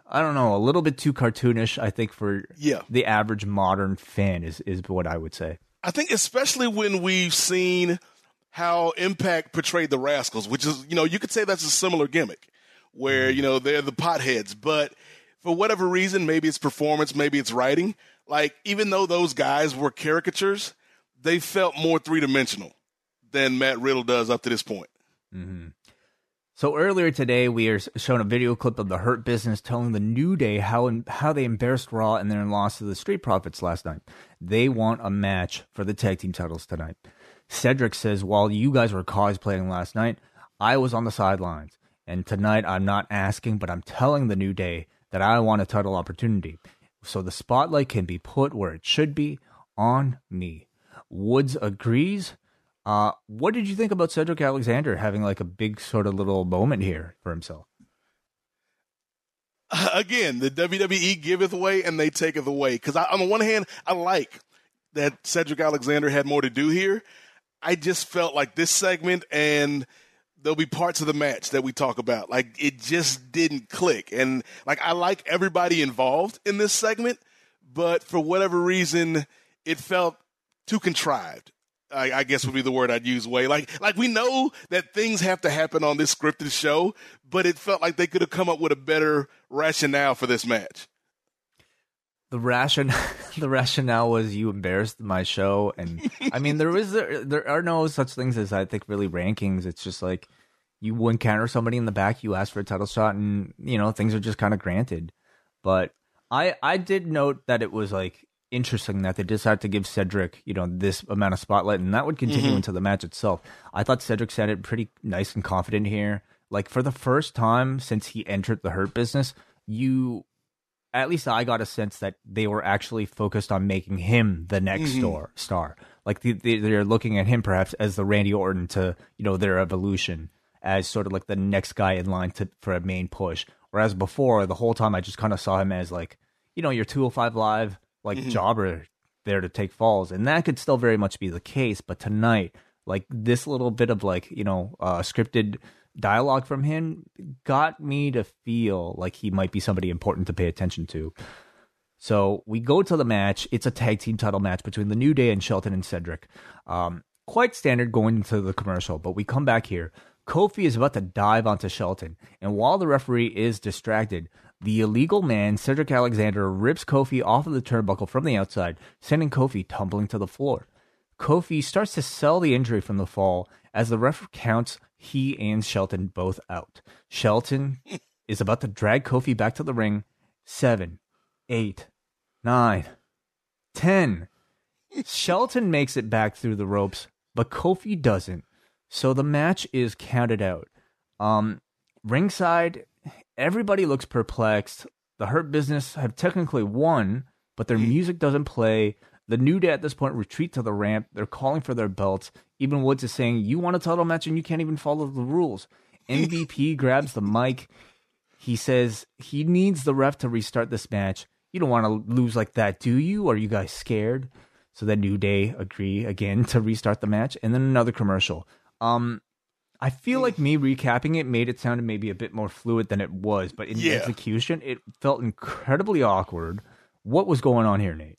I don't know, a little bit too cartoonish, I think, for yeah. the average modern fan is, is what I would say. I think especially when we've seen how Impact portrayed the Rascals, which is, you know, you could say that's a similar gimmick where, you know, they're the potheads, but for whatever reason, maybe it's performance, maybe it's writing. Like, even though those guys were caricatures, they felt more three-dimensional than Matt Riddle does up to this point. Mm-hmm. So earlier today, we are shown a video clip of the Hurt Business telling the New Day how how they embarrassed Raw and their loss to the Street Profits last night. They want a match for the tag team titles tonight. Cedric says, while you guys were cosplaying last night, I was on the sidelines. And tonight, I'm not asking, but I'm telling the New Day that I want a title opportunity. So the spotlight can be put where it should be, on me. Woods agrees. Uh, what did you think about Cedric Alexander having like a big sort of little moment here for himself? Again, the W W E giveth away and they taketh away. Because on the one hand, I like that Cedric Alexander had more to do here. I just felt like this segment, and there'll be parts of the match that we talk about, like it just didn't click. And like I like everybody involved in this segment, but for whatever reason, it felt too contrived. I, I guess would be the word I'd use, Wai. Like, like we know that things have to happen on this scripted show, but it felt like they could have come up with a better rationale for this match. The ration, the rationale was you embarrassed my show, and I mean there was there, there are no such things as I think really rankings. It's just like you encounter somebody in the back, you ask for a title shot, and you know things are just kind of granted. But I I did note that it was like. Interesting that they decided to give Cedric, you know, this amount of spotlight, and that would continue mm-hmm. into the match itself. I thought Cedric said it pretty nice and confident here. Like, for the first time since he entered the Hurt Business, you, at least I got a sense that they were actually focused on making him the next mm-hmm. star, star. Like, the, the, they're looking at him perhaps as the Randy Orton to, you know, their evolution as sort of like the next guy in line to for a main push. Whereas before, the whole time I just kind of saw him as like, you know, your two oh five Live, like mm-hmm. jobber there to take falls, and that could still very much be the case. But tonight, like this little bit of like, you know, uh, scripted dialogue from him got me to feel like he might be somebody important to pay attention to. So we go to the match. It's a tag team title match between the New Day and Shelton and Cedric. Um, quite standard going into the commercial, but we come back here. Kofi is about to dive onto Shelton, and while the referee is distracted, the illegal man, Cedric Alexander, rips Kofi off of the turnbuckle from the outside, sending Kofi tumbling to the floor. Kofi starts to sell the injury from the fall as the ref counts he and Shelton both out. Shelton is about to drag Kofi back to the ring. Seven, eight, nine, ten. Shelton makes it back through the ropes, but Kofi doesn't. So the match is counted out. Um, ringside... Everybody looks perplexed. The Hurt Business have technically won, but their music doesn't play. The New Day at this point retreat to the ramp. They're calling for their belts. Even Woods is saying, you want a title match and you can't even follow the rules. M V P grabs the mic. He says he needs the ref to restart this match. You don't want to lose like that, do you? Are you guys scared? So the New Day agree again to restart the match. And then another commercial. Um... I feel like me recapping it made it sound maybe a bit more fluid than it was, but in yeah. execution, it felt incredibly awkward. What was going on here, Nate?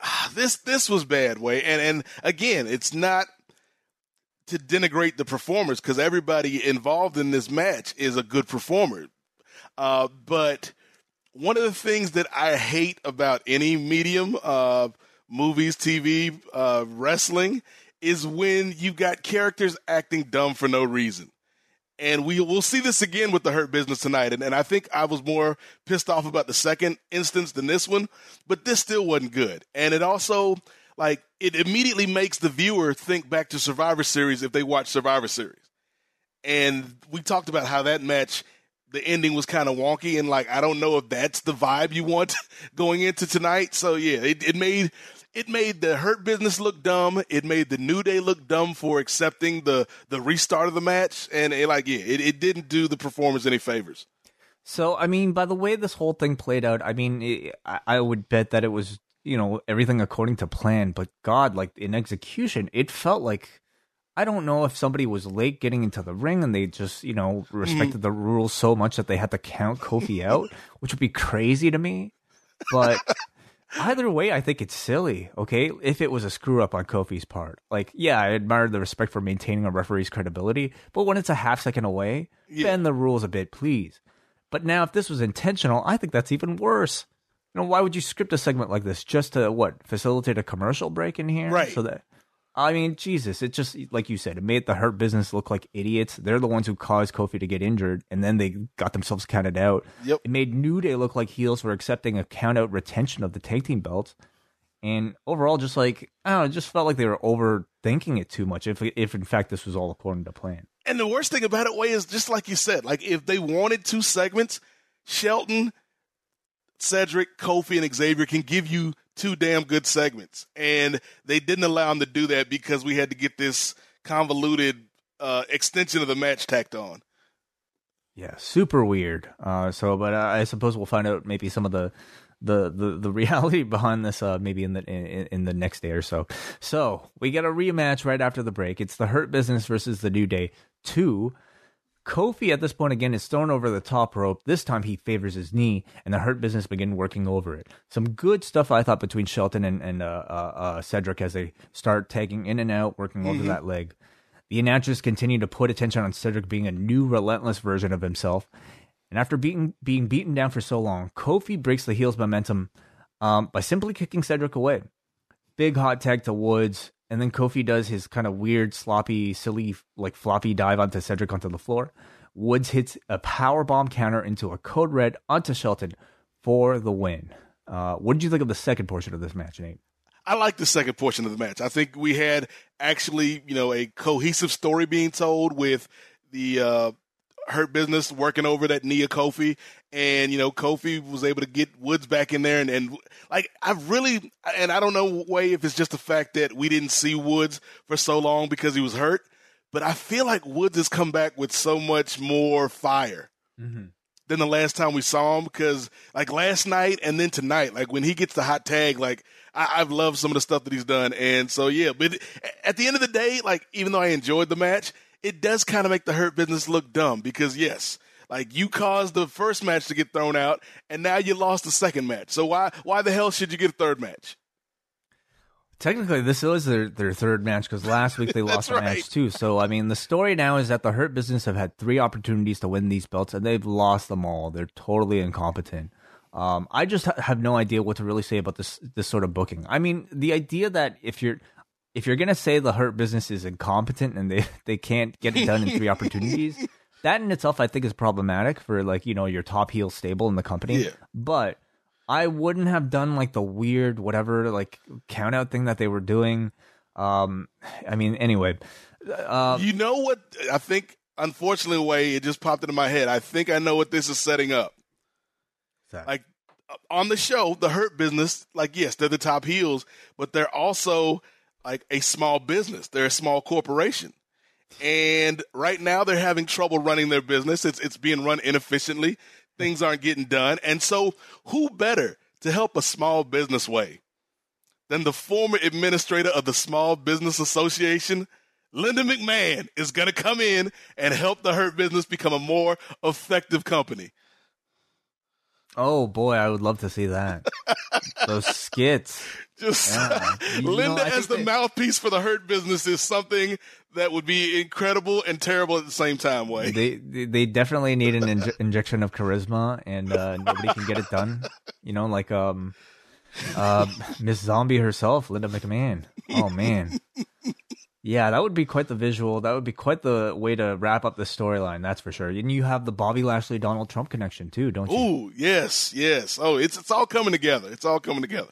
Ah, this this was bad, Wai. And, and again, it's not to denigrate the performers, because everybody involved in this match is a good performer. Uh, but one of the things that I hate about any medium, uh, movies, T V, uh, wrestling, is when you've got characters acting dumb for no reason. And we will see this again with the Hurt Business tonight. And, and I think I was more pissed off about the second instance than this one, but this still wasn't good. And it also, like, it immediately makes the viewer think back to Survivor Series if they watch Survivor Series. And we talked about how that match, the ending was kind of wonky. And, like, I don't know if that's the vibe you want going into tonight. So, yeah, it, it made... It made the Hurt Business look dumb. It made the New Day look dumb for accepting the, the restart of the match. And, it, like, yeah, it, it didn't do the performance any favors. So, I mean, by the way this whole thing played out, I mean, it, I, I would bet that it was, you know, everything according to plan. But, God, like, in execution, it felt like, I don't know if somebody was late getting into the ring and they just, you know, respected mm-hmm. the rules so much that they had to count Kofi out, which would be crazy to me. But... Either way, I think it's silly, okay? If it was a screw-up on Kofi's part. Like, yeah, I admire the respect for maintaining a referee's credibility, but when it's a half second away, yeah. bend the rules a bit, please. But now, if this was intentional, I think that's even worse. You know, why would you script a segment like this just to, what, facilitate a commercial break in here? Right. So that, I mean, Jesus, it just, like you said, it made the Hurt Business look like idiots. They're the ones who caused Kofi to get injured, and then they got themselves counted out. Yep. It made New Day look like heels for accepting a count-out retention of the tag team belts. And overall, just like, I don't know, it just felt like they were overthinking it too much, if, if in fact, this was all according to plan. And the worst thing about it, Wai, is just like you said, like, if they wanted two segments, Shelton, Cedric, Kofi, and Xavier can give you two damn good segments, and they didn't allow him to do that because we had to get this convoluted uh, extension of the match tacked on. Yeah, super weird. Uh, so, but I suppose we'll find out maybe some of the the the, the reality behind this uh, maybe in the in, in the next day or so. So we get a rematch right after the break. It's the Hurt Business versus the New Day two. Kofi at this point again is thrown over the top rope. This time he favors his knee, and the Hurt Business begin working over it. Some good stuff, I thought, between Shelton and, and uh, uh, uh, Cedric as they start tagging in and out, working mm-hmm. over that leg. The announcers continue to put attention on Cedric being a new relentless version of himself. And after beating, being beaten down for so long, Kofi breaks the heel's momentum um, by simply kicking Cedric away. Big hot tag to Woods. And then Kofi does his kind of weird, sloppy, silly, like floppy dive onto Cedric onto the floor. Woods hits a powerbomb counter into a code red onto Shelton for the win. Uh, what did you think of the second portion of this match, Nate? I like the second portion of the match. I think we had actually, you know, a cohesive story being told with the uh, Hurt Business working over that knee of Kofi. And, you know, Kofi was able to get Woods back in there. And, and like, I really, and I don't know, Wai, if it's just the fact that we didn't see Woods for so long because he was hurt, but I feel like Woods has come back with so much more fire mm-hmm. than the last time we saw him. Because, like, last night and then tonight, like, when he gets the hot tag, like, I, I've loved some of the stuff that he's done. And so, yeah, but at the end of the day, like, even though I enjoyed the match, it does kind of make the Hurt Business look dumb because, yes, like, you caused the first match to get thrown out, and now you lost the second match. So why why the hell should you get a third match? Technically, this is their, their third match because last week they lost a right. match too. So, I mean, the story now is that the Hurt Business have had three opportunities to win these belts, and they've lost them all. They're totally incompetent. Um, I just ha- have no idea what to really say about this this sort of booking. I mean, the idea that if you're if you're going to say the Hurt Business is incompetent and they, they can't get it done in three opportunities – that in itself, I think, is problematic for, like, you know, your top heel stable in the company. Yeah. But I wouldn't have done, like, the weird whatever, like, count-out thing that they were doing. Um, I mean, anyway. Uh, you know what? I think, unfortunately, Wai, it just popped into my head. I think I know what this is setting up. That? Like, on the show, the Hurt Business, like, yes, they're the top heels, but they're also, like, a small business. They're a small corporation. And right now they're having trouble running their business. It's it's being run inefficiently. Things aren't getting done. And so who better to help a small business Wai than the former administrator of the Small Business Association? Linda McMahon is going to come in and help the Hurt Business become a more effective company. Oh boy, I would love to see that. Those skits. Just yeah. Linda know, as the they... mouthpiece for the Hurt Business is something that would be incredible and terrible at the same time. Way they they definitely need an inj injection of charisma, and uh, nobody can get it done. You know, like um, uh, Miss Zombie herself, Linda McMahon. Oh man. Yeah, that would be quite the visual. That would be quite the way to wrap up the storyline, that's for sure. And you have the Bobby Lashley, Donald Trump connection too, don't you? Ooh, yes, yes. Oh, it's it's all coming together. It's all coming together.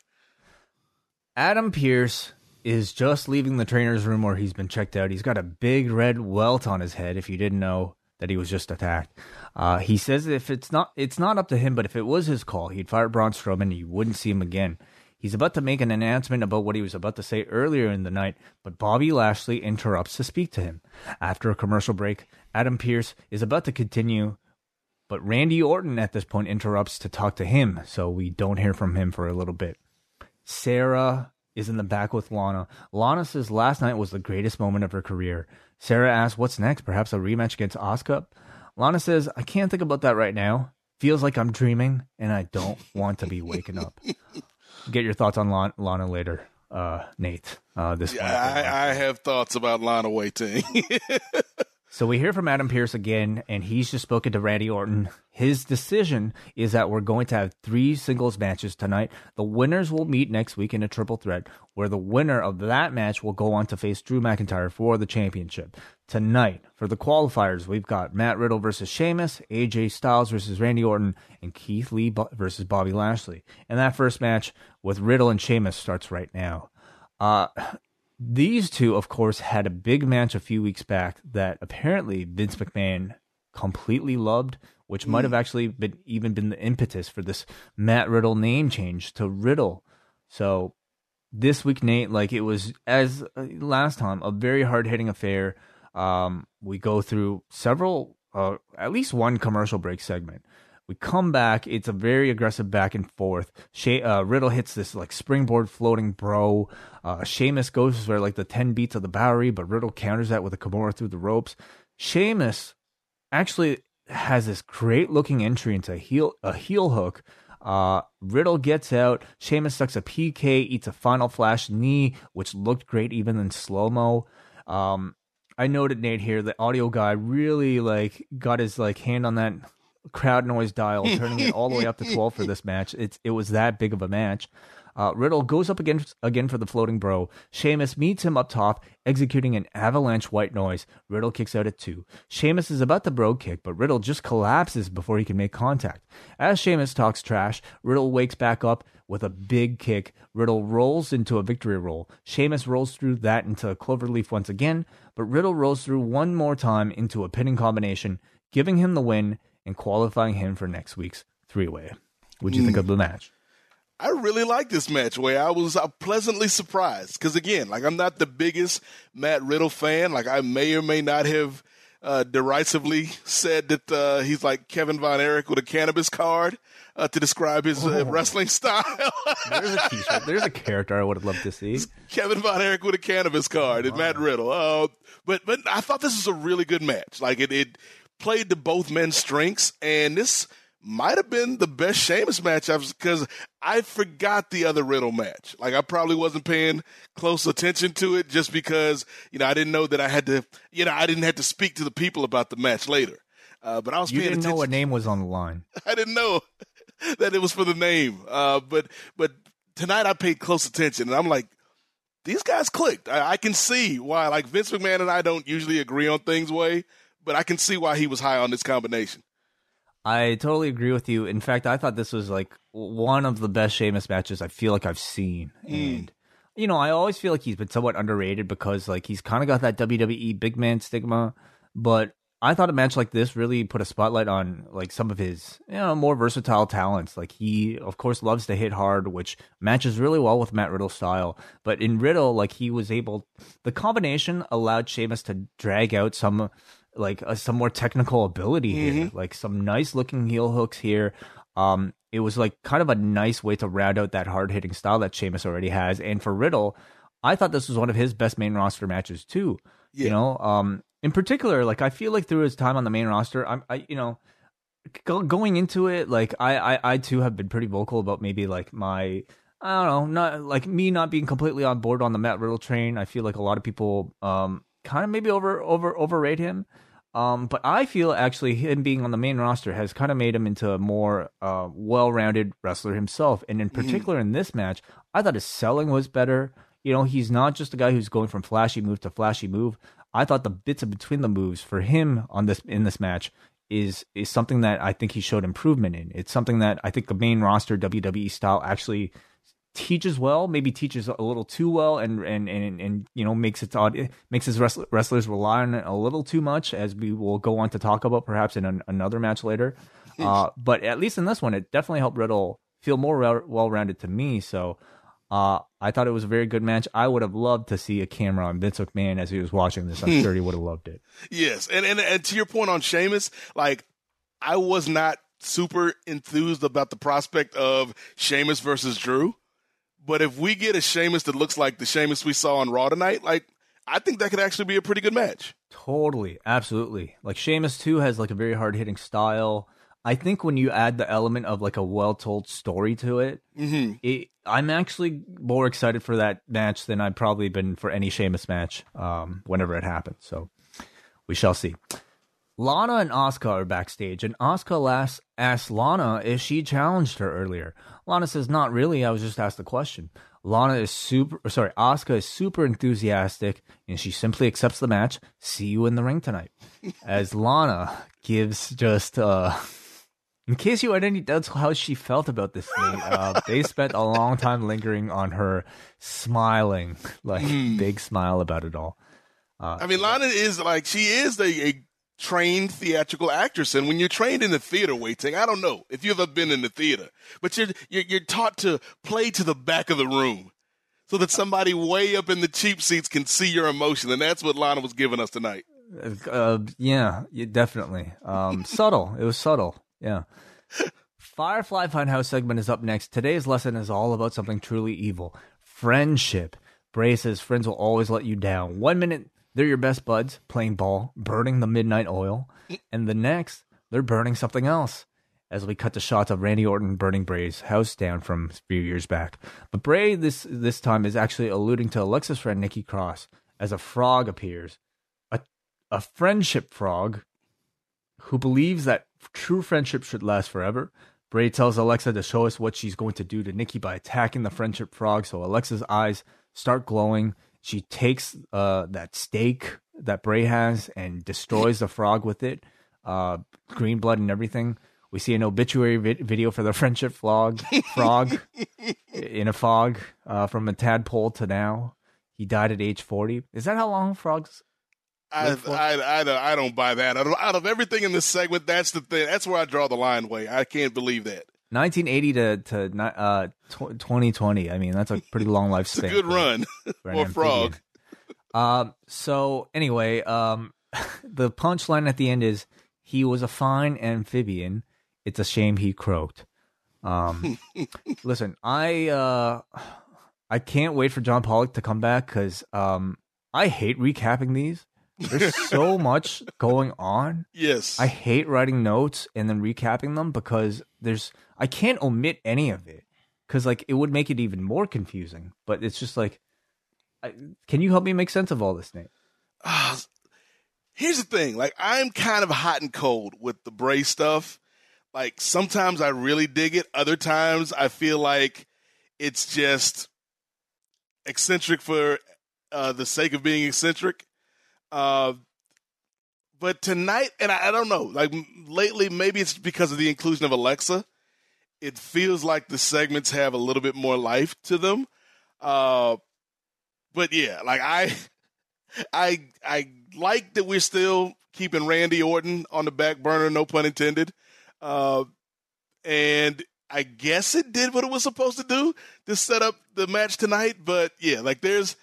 Adam Pearce is just leaving the trainer's room where he's been checked out. He's got a big red welt on his head, if you didn't know that he was just attacked. Uh, he says if it's not it's not up to him, but if it was his call, he'd fire Braun Strowman and you wouldn't see him again. He's about to make an announcement about what he was about to say earlier in the night, but Bobby Lashley interrupts to speak to him. After a commercial break, Adam Pearce is about to continue, but Randy Orton at this point interrupts to talk to him, so we don't hear from him for a little bit. Sarah is in the back with Lana. Lana says last night was the greatest moment of her career. Sarah asks, what's next? Perhaps a rematch against Asuka? Lana says, I can't think about that right now. Feels like I'm dreaming, and I don't want to be waking up. Get your thoughts on Lon Lana later, uh, Nate. Uh, this yeah, I, I have thoughts about Lana Wai Ting. So we hear from Adam Pearce again, and he's just spoken to Randy Orton. His decision is that we're going to have three singles matches tonight. The winners will meet next week in a triple threat, where the winner of that match will go on to face Drew McIntyre for the championship. Tonight, for the qualifiers, we've got Matt Riddle versus Sheamus, A J Styles versus Randy Orton, and Keith Lee versus Bobby Lashley. And that first match with Riddle and Sheamus starts right now. Uh... These two, of course, had a big match a few weeks back that apparently Vince McMahon completely loved, which mm. might have actually been even been the impetus for this Matt Riddle name change to Riddle. So this week, Nate, like it was, as last time, a very hard-hitting affair. Um, we go through several, uh, at least one commercial break segment. We come back. It's a very aggressive back and forth. She uh, Riddle hits this like springboard floating bro. Uh, Sheamus goes for like the ten beats of the Bowery, but Riddle counters that with a Kimura through the ropes. Sheamus actually has this great looking entry into a heel, a heel hook. Uh, Riddle gets out. Sheamus sucks a P K, eats a final flash knee, which looked great even in slow-mo. Um, I noted, Nate, here, the audio guy really like got his like hand on that crowd noise dial, turning it all the way up to twelve for this match. It's it was that big of a match. Uh, Riddle goes up again again for the floating bro. Sheamus meets him up top, executing an avalanche white noise. Riddle kicks out at two. Sheamus is about to bro kick, but Riddle just collapses before he can make contact. As Sheamus talks trash, Riddle wakes back up with a big kick. Riddle rolls into a victory roll. Sheamus rolls through that into a cloverleaf once again, but Riddle rolls through one more time into a pinning combination, giving him the win and qualifying him for next week's three-way. What'd you mm. think of the match? I really like this match, Wai. I was uh, pleasantly surprised because, again, like I'm not the biggest Matt Riddle fan. Like I may or may not have uh, derisively said that uh, he's like Kevin Von Erich with a cannabis card uh, to describe his oh. uh, wrestling style. There's a t-shirt. There's a character I would have loved to see. It's Kevin Von Erich with a cannabis card oh. and Matt Riddle. Uh, but but I thought this was a really good match. Like it. it played to both men's strengths, and this might have been the best Sheamus matchups because I forgot the other Riddle match. Like I probably wasn't paying close attention to it just because, you know, I didn't know that I had to, you know, I didn't have to speak to the people about the match later. Uh, but I was you paying didn't attention. Know what name was on the line. I didn't know that it was for the name. Uh, but but tonight I paid close attention, and I'm like, these guys clicked. I, I can see why. Like Vince McMahon and I don't usually agree on things, Wai. But I can see why he was high on this combination. I totally agree with you. In fact, I thought this was like one of the best Sheamus matches I feel like I've seen. Mm. And, you know, I always feel like he's been somewhat underrated because like he's kind of got that W W E big man stigma. But I thought a match like this really put a spotlight on like some of his, you know, more versatile talents. Like he, of course, loves to hit hard, which matches really well with Matt Riddle's style. But in Riddle, like he was able, the combination allowed Sheamus to drag out some like uh, some more technical ability here, mm-hmm. like some nice looking heel hooks here. Um, it was like kind of a nice way to round out that hard hitting style that Sheamus already has. And for Riddle, I thought this was one of his best main roster matches too. Yeah. You know, um, in particular, like I feel like through his time on the main roster, I'm, I, you know, go, going into it, like I, I, I too have been pretty vocal about maybe like my, I don't know, not like me not being completely on board on the Matt Riddle train. I feel like a lot of people um kind of maybe over over overrate him. Um, but I feel actually him being on the main roster has kind of made him into a more uh, well-rounded wrestler himself. And in particular, mm-hmm. in this match, I thought his selling was better. You know, he's not just a guy who's going from flashy move to flashy move. I thought the bits in between the moves for him on this in this match is is something that I think he showed improvement in. It's something that I think the main roster W W E style actually teaches well, maybe teaches a little too well, and and and, and you know makes its odd makes his wrestler, wrestlers rely on it a little too much, as we will go on to talk about perhaps in an, another match later. Uh, but at least in this one, it definitely helped Riddle feel more well rounded to me. So uh, I thought it was a very good match. I would have loved to see a camera on Vince McMahon as he was watching this. I'm sure he would have loved it. Yes, and, and and to your point on Sheamus, like I was not super enthused about the prospect of Sheamus versus Drew. But if we get a Sheamus that looks like the Sheamus we saw on Raw tonight, like I think that could actually be a pretty good match. Totally, absolutely. Like Sheamus too has like a very hard hitting style. I think when you add the element of like a well told story to it, mm-hmm. it, I'm actually more excited for that match than I've probably been for any Sheamus match. Um, whenever it happens, so we shall see. Lana and Asuka are backstage, and Asuka last asks Lana if she challenged her earlier. Lana says, not really, I was just asked the question. Lana is super, or sorry, Asuka is super enthusiastic, and she simply accepts the match. See you in the ring tonight. As Lana gives just, uh, in case you had any doubts how she felt about this thing, uh, they spent a long time lingering on her smiling, like, mm. big smile about it all. Uh, I mean, Lana is like, she is a, a trained theatrical actress, and when you're trained in the theater, Wai Ting, I don't know if you've ever been in the theater, but you're, you're you're taught to play to the back of the room so that somebody way up in the cheap seats can see your emotion, and that's what Lana was giving us tonight. Uh, yeah, definitely. Um, subtle. It was subtle. Yeah. Firefly Funhouse segment is up next. Today's lesson is all about something truly evil: friendship. Bray says friends will always let you down. One minute they're your best buds, playing ball, burning the midnight oil. And the next, they're burning something else. As we cut to shots of Randy Orton burning Bray's house down from a few years back. But Bray this this time is actually alluding to Alexa's friend Nikki Cross as a frog appears. A, a friendship frog who believes that true friendship should last forever. Bray tells Alexa to show us what she's going to do to Nikki by attacking the friendship frog. So Alexa's eyes start glowing. She takes uh, that stake that Bray has and destroys the frog with it, uh, green blood and everything. We see an obituary vid- video for the friendship frog, frog in a fog uh, from a tadpole to now. He died at age forty. Is that how long frogs? I, I, I, don't, I don't buy that. Out of, out of everything in this segment, that's the thing. That's where I draw the line, Wai. I can't believe that. nineteen eighty to to uh twenty twenty. I mean, that's a pretty long life span. It's a good run for frog. Um. So anyway, um, the punchline at the end is he was a fine amphibian. It's a shame he croaked. Um, listen, I uh, I can't wait for John Pollock to come back because um, I hate recapping these. There's so much going on. Yes. I hate writing notes and then recapping them because there's I can't omit any of it because like it would make it even more confusing. But it's just like, I, can you help me make sense of all this, Nate? Uh, here's the thing. Like, I'm kind of hot and cold with the Bray stuff. Like, sometimes I really dig it. Other times I feel like it's just eccentric for uh, the sake of being eccentric. Uh, but tonight, and I, I don't know, like lately, maybe it's because of the inclusion of Alexa. It feels like the segments have a little bit more life to them. Uh, but yeah, like I, I, I like that we're still keeping Randy Orton on the back burner, no pun intended. Uh, and I guess it did what it was supposed to do to set up the match tonight. But yeah, like there's,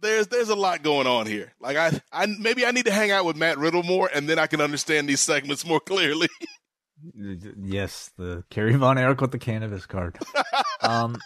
There's there's a lot going on here. Like I, I maybe I need to hang out with Matt Riddle more, and then I can understand these segments more clearly. Yes, the Kerry Von Erich with the cannabis card. um,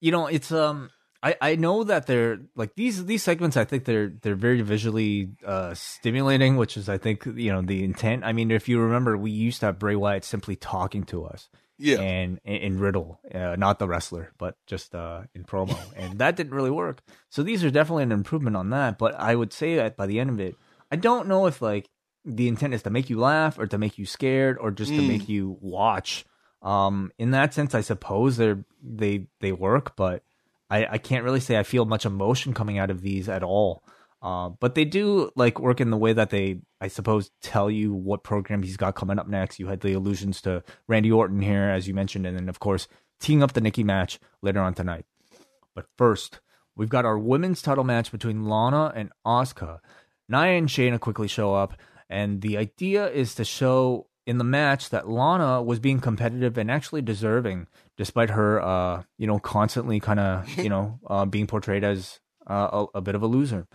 you know, it's um, I, I know that they're like these these segments. I think they're they're very visually uh, stimulating, which is I think you know the intent. I mean, if you remember, we used to have Bray Wyatt simply talking to us, yeah, and in Riddle, uh, not the wrestler, but just uh, in promo, and that didn't really work. So these are definitely an improvement on that. But I would say that by the end of it, I don't know if like the intent is to make you laugh or to make you scared or just mm. to make you watch. Um, in that sense, I suppose they're they they work, but. I, I can't really say I feel much emotion coming out of these at all. Uh, but they do like work in the way that they, I suppose, tell you what program he's got coming up next. You had the allusions to Randy Orton here, as you mentioned, and then, of course, teeing up the Nikki match later on tonight. But first, we've got our women's title match between Lana and Asuka. Nia and Shayna quickly show up, and the idea is to show in the match that Lana was being competitive and actually deserving, despite her, uh, you know, constantly kind of, you know, uh, being portrayed as uh, a, a bit of a loser.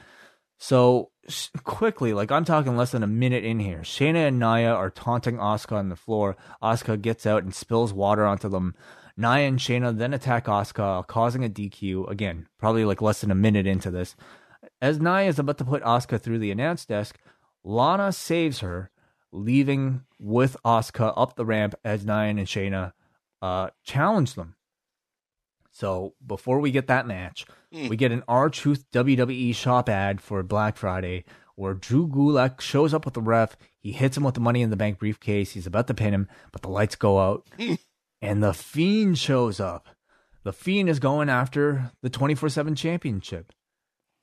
So sh- quickly, like I'm talking less than a minute in here, Shayna and Nia are taunting Asuka on the floor. Asuka gets out and spills water onto them. Nia and Shayna then attack Asuka, causing a D Q. Again, probably like less than a minute into this. As Nia is about to put Asuka through the announce desk, Lana saves her, leaving with Asuka up the ramp as Nia and Shayna uh, challenge them. So before we get that match, mm. we get an R-Truth W W E shop ad for Black Friday where Drew Gulak shows up with the ref. He hits him with the Money in the Bank briefcase. He's about to pin him, but the lights go out. Mm. And The Fiend shows up. The Fiend is going after the twenty-four seven championship.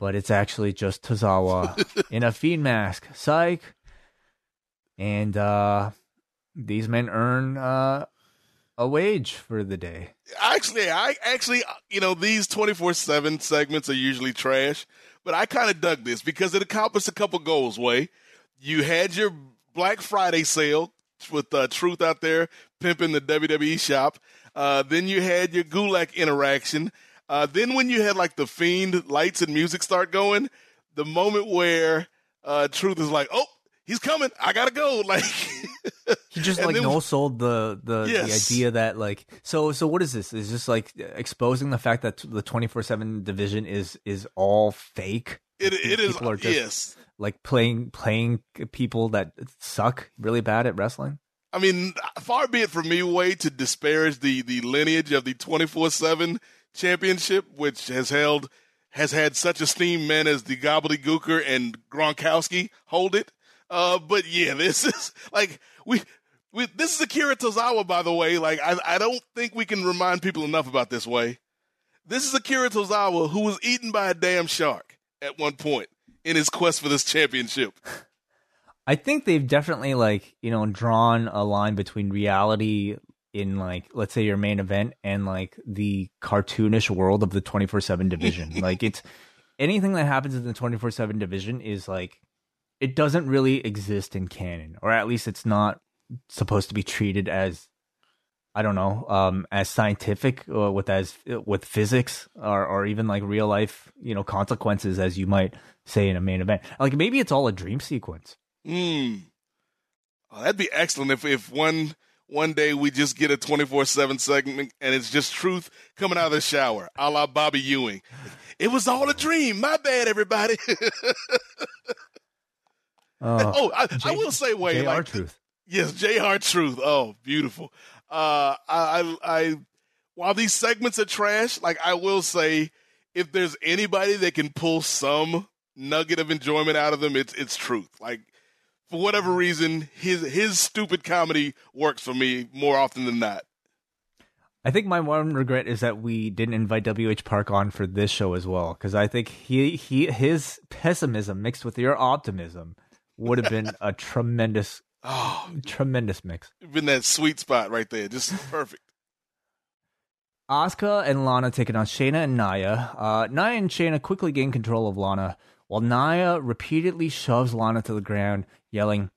But it's actually just Tozawa in a Fiend mask. Psych. And uh, these men earn uh, a wage for the day. Actually, I actually, you know, these twenty-four seven segments are usually trash, but I kind of dug this because it accomplished a couple goals, Way. You had your Black Friday sale with uh, Truth out there pimping the W W E shop. Uh, then you had your Gulak interaction. Uh, then when you had, like, the Fiend lights and music start going, the moment where uh, Truth is like, oh, he's coming. I gotta go. Like he just like no sold the the, yes. the idea that like so so what is this? Is this like exposing the fact that the twenty-four seven division is is all fake? It it people is are just, yes. Like playing playing people that suck really bad at wrestling. I mean, far be it from me, Way, to disparage the the lineage of the twenty-four seven championship, which has held has had such esteemed men as the Gobbledygooker and Gronkowski hold it. Uh, but yeah, this is like we, we this is Akira Tozawa, by the way. Like I, I don't think we can remind people enough about this, Way. This is Akira Tozawa, who was eaten by a damn shark at one point in his quest for this championship. I think they've definitely like you know drawn a line between reality in like let's say your main event and like the cartoonish world of the twenty-four seven division. Like it's anything that happens in the twenty-four seven division is like. It doesn't really exist in canon, or at least it's not supposed to be treated as, I don't know, um, as scientific or with as with physics or, or even like real life, you know, consequences as you might say in a main event. Like maybe it's all a dream sequence. Mm. Oh, that'd be excellent if if one one day we just get a twenty-four seven segment and it's just Truth coming out of the shower, a la Bobby Ewing. It was all a dream. My bad, everybody. Uh, oh, I, J- I will say, Way. J R like, Truth. Yes, J R Truth. Oh, beautiful. Uh, I, I, I, while these segments are trash, like I will say, if there's anybody that can pull some nugget of enjoyment out of them, it's it's Truth. Like for whatever reason, his his stupid comedy works for me more often than not. I think my one regret is that we didn't invite W H Park on for this show as well, because I think he he his pessimism mixed with your optimism. Would have been a tremendous, oh, tremendous mix. Been that sweet spot right there, just perfect. Asuka and Lana taking on Shayna and Nia. Uh, Nia and Shayna quickly gain control of Lana, while Nia repeatedly shoves Lana to the ground, yelling,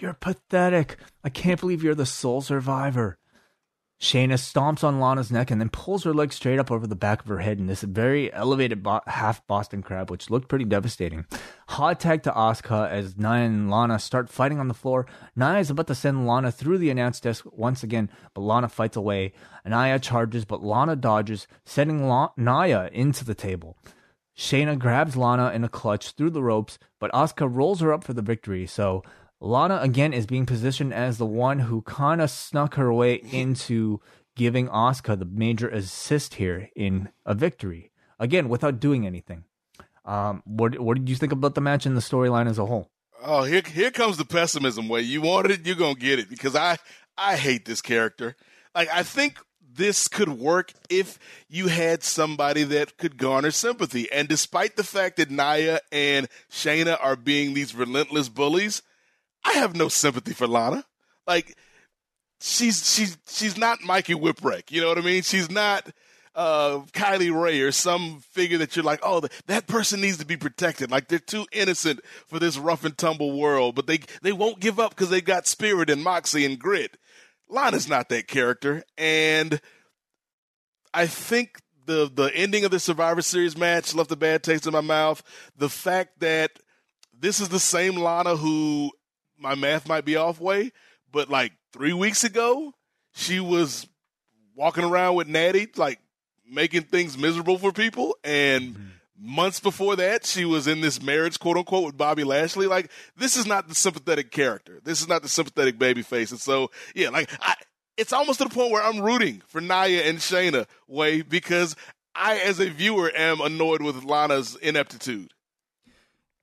"You're pathetic! I can't believe you're the sole survivor." Shayna stomps on Lana's neck and then pulls her leg straight up over the back of her head in this very elevated bo- half Boston crab, which looked pretty devastating. Hot tag to Asuka as Nia and Lana start fighting on the floor. Nia is about to send Lana through the announce desk once again, but Lana fights away. Nia charges, but Lana dodges, sending La- Nia into the table. Shayna grabs Lana in a clutch through the ropes, but Asuka rolls her up for the victory, so Lana again is being positioned as the one who kind of snuck her way into giving Asuka the major assist here in a victory. Again, without doing anything. Um, what what did you think about the match and the storyline as a whole? Oh, here here comes the pessimism way. You wanted it, you're going to get it, because I, I hate this character. Like, I think this could work if you had somebody that could garner sympathy. And despite the fact that Nia and Shayna are being these relentless bullies, I have no sympathy for Lana. Like, she's she's she's not Mikey Whipwreck, you know what I mean? She's not uh, Kylie Ray or some figure that you're like, oh, that person needs to be protected. Like, they're too innocent for this rough and tumble world, but they they won't give up because they've got spirit and moxie and grit. Lana's not that character, and I think the the ending of the Survivor Series match left a bad taste in my mouth. The fact that this is the same Lana who, my math might be off way, but like three weeks ago, she was walking around with Natty, like making things miserable for people. And mm-hmm. months before that, she was in this marriage, quote unquote, with Bobby Lashley. Like, this is not the sympathetic character. This is not the sympathetic babyface. And so, yeah, like I, it's almost to the point where I'm rooting for Nia and Shayna, Way, because I, as a viewer, am annoyed with Lana's ineptitude.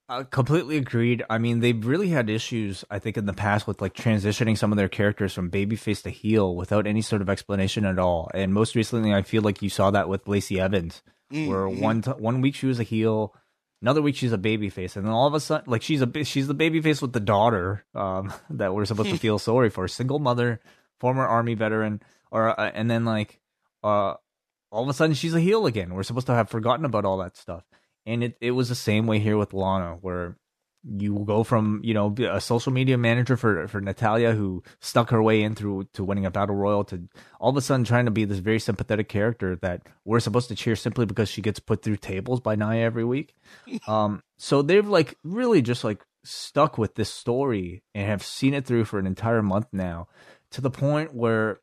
Uh, completely agreed. I mean, they've really had issues, I think, in the past with like transitioning some of their characters from babyface to heel without any sort of explanation at all. And most recently, I feel like you saw that with Lacey Evans, mm-hmm. where one t- one week she was a heel, another week she's a babyface, and then all of a sudden, like she's a she's the babyface with the daughter um, that we're supposed to feel sorry for, single mother, former Army veteran, or uh, and then like uh, all of a sudden she's a heel again. We're supposed to have forgotten about all that stuff. And it, it was the same way here with Lana, where you go from, you know, a social media manager for, for Natalia, who stuck her way in through to winning a battle royal, to all of a sudden trying to be this very sympathetic character that we're supposed to cheer simply because she gets put through tables by Nia every week. Um, so they've like really just like stuck with this story and have seen it through for an entire month now, to the point where,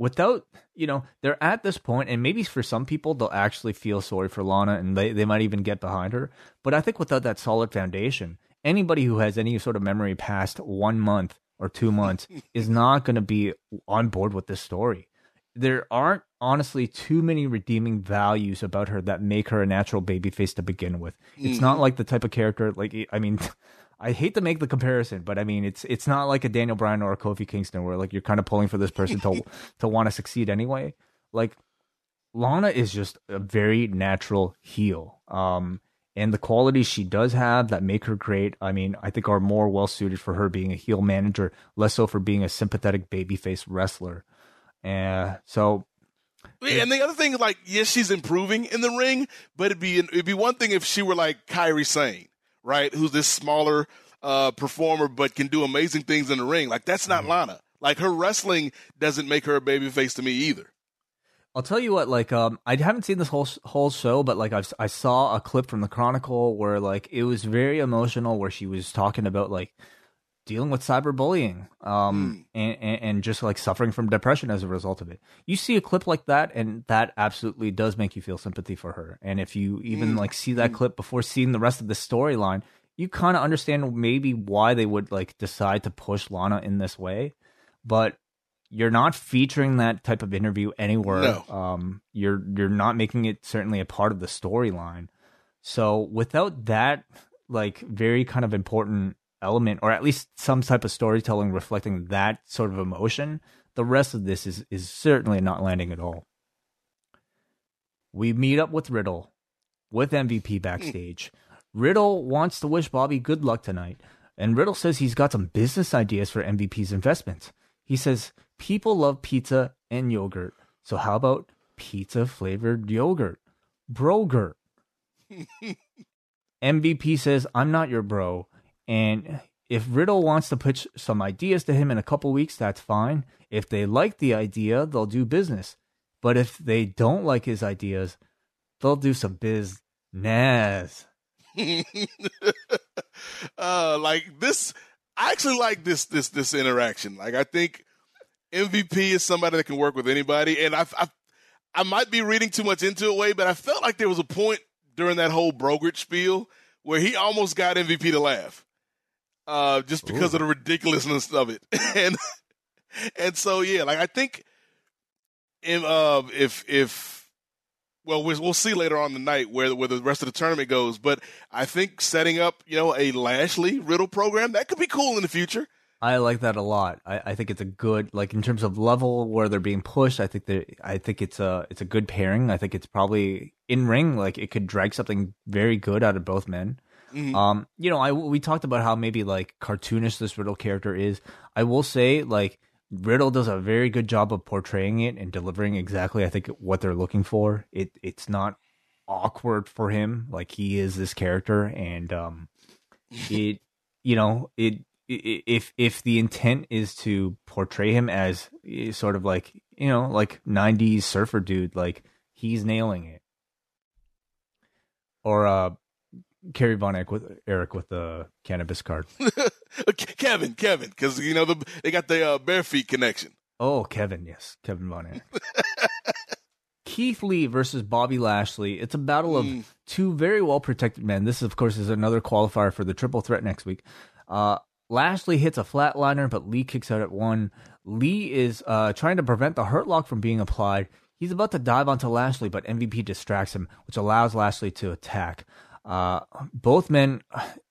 without, you know, they're at this point, and maybe for some people, they'll actually feel sorry for Lana, and they, they might even get behind her. But I think without that solid foundation, anybody who has any sort of memory past one month or two months is not going to be on board with this story. There aren't, honestly, too many redeeming values about her that make her a natural babyface to begin with. Mm-hmm. It's not like the type of character, like, I mean... I hate to make the comparison, but I mean, it's it's not like a Daniel Bryan or a Kofi Kingston where like you're kind of pulling for this person to to want to succeed anyway. Like, Lana is just a very natural heel, um, and the qualities she does have that make her great, I mean, I think are more well suited for her being a heel manager, less so for being a sympathetic babyface wrestler. And uh, so. And the other thing, like, yes, she's improving in the ring, but it'd be it'd be one thing if she were like Kairi Sane, right, who's this smaller uh, performer but can do amazing things in the ring. Like, that's not mm-hmm. Lana. Like, her wrestling doesn't make her a babyface to me either. I'll tell you what, like, um, I haven't seen this whole whole show, but, like, I've, I saw a clip from the Chronicle where, like, it was very emotional, where she was talking about, like, dealing with cyberbullying um, mm. and, and, and just, like, suffering from depression as a result of it. You see a clip like that, and that absolutely does make you feel sympathy for her. And if you even, mm. like, see that mm. clip before seeing the rest of the storyline, you kind of understand maybe why they would, like, decide to push Lana in this way. But you're not featuring that type of interview anywhere. No. Um, you're you're not making it certainly a part of the storyline. So without that, like, very kind of important element, or at least some type of storytelling reflecting that sort of emotion, the rest of this is is certainly not landing at all. We meet up with Riddle, with M V P backstage. Riddle wants to wish Bobby good luck tonight, and Riddle says he's got some business ideas for M V P's investments. He says, people love pizza and yogurt, so how about pizza-flavored yogurt? Brogurt. M V P says, I'm not your bro. And If Riddle wants to pitch some ideas to him in a couple weeks, that's fine. If they like the idea, they'll do business. But if they don't like his ideas, they'll do some business. uh, like this, I actually like this this this interaction. Like, I think M V P is somebody that can work with anybody. And I, I, I might be reading too much into it, Wade, but I felt like there was a point during that whole brokerage spiel where he almost got M V P to laugh. Uh, just because Ooh. of the ridiculousness of it, and and so yeah, like I think, if uh, if, if well, well, we'll see later on the night where where the rest of the tournament goes. But I think setting up, you know, a Lashley Riddle program that could be cool in the future. I like that a lot. I, I think it's a good, like, in terms of level where they're being pushed. I think that I think it's a it's a good pairing. I think it's probably in ring, like it could drag something very good out of both men. Mm-hmm. Um, you know, I we talked about how maybe like cartoonish this Riddle character is. I will say, like, Riddle does a very good job of portraying it and delivering exactly, I think, what they're looking for. It it's not awkward for him. Like, he is this character, and um, it you know it, it if if the intent is to portray him as sort of like, you know, like nineties surfer dude, like he's nailing it. Or uh. Kerry Von Eric with, Eric with the cannabis card. Kevin, Kevin, because, you know, the, they got the uh, bare feet connection. Oh, Kevin, yes. Kevin Von Eric. Keith Lee versus Bobby Lashley. It's a battle of mm. two very well-protected men. This, of course, is another qualifier for the triple threat next week. Uh, Lashley hits a flatliner, but Lee kicks out at one. Lee is uh, trying to prevent the Hurt Lock from being applied. He's about to dive onto Lashley, but M V P distracts him, which allows Lashley to attack. Uh, both men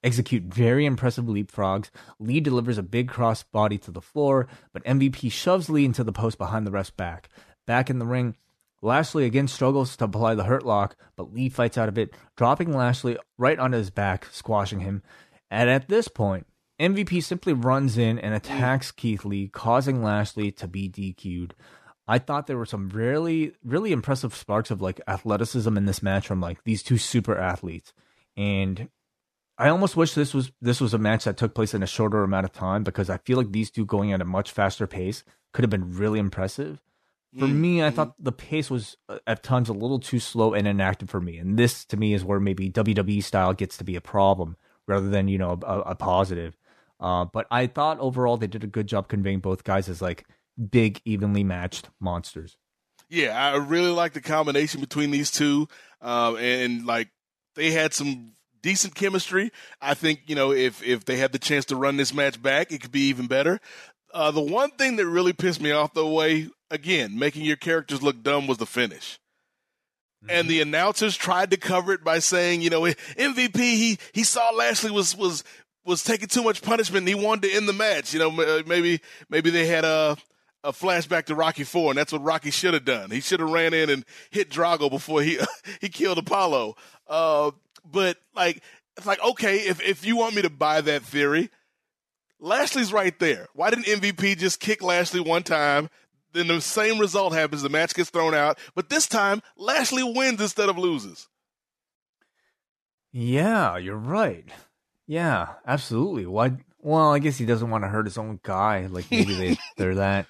execute very impressive leapfrogs. Lee delivers a big cross body to the floor, but M V P shoves Lee into the post behind the ref's back. Back in the ring, Lashley again struggles to apply the Hurt Lock, but Lee fights out of it, dropping Lashley right onto his back, squashing him. And at this point, M V P simply runs in and attacks Keith Lee, causing Lashley to be D Q'd. I thought there were some really, really impressive sparks of like athleticism in this match from like these two super athletes. And I almost wish this was this was a match that took place in a shorter amount of time, because I feel like these two going at a much faster pace could have been really impressive. For mm-hmm. me, I thought the pace was at times a little too slow and inactive for me. And this, to me, is where maybe W W E style gets to be a problem rather than, you know, a, a positive. Uh, but I thought overall they did a good job conveying both guys as like big, evenly matched monsters. Yeah, I really like the combination between these two. Uh, and, and like, they had some decent chemistry. I think, you know, if if they had the chance to run this match back, it could be even better. Uh, the one thing that really pissed me off, though, Wai, again, making your characters look dumb, was the finish. Mm-hmm. And the announcers tried to cover it by saying, you know, M V P, he he saw Lashley was was was taking too much punishment, and he wanted to end the match. You know, maybe maybe they had a a flashback to Rocky Four, and that's what Rocky should have done. He should have ran in and hit Drago before he he killed Apollo. Uh, but like, it's like, okay, if if you want me to buy that theory, Lashley's right there. Why didn't M V P just kick Lashley one time? Then the same result happens. The match gets thrown out, but this time Lashley wins instead of loses. Yeah, you're right. Yeah, absolutely. Why? Well, I guess he doesn't want to hurt his own guy. Like, maybe they they're that.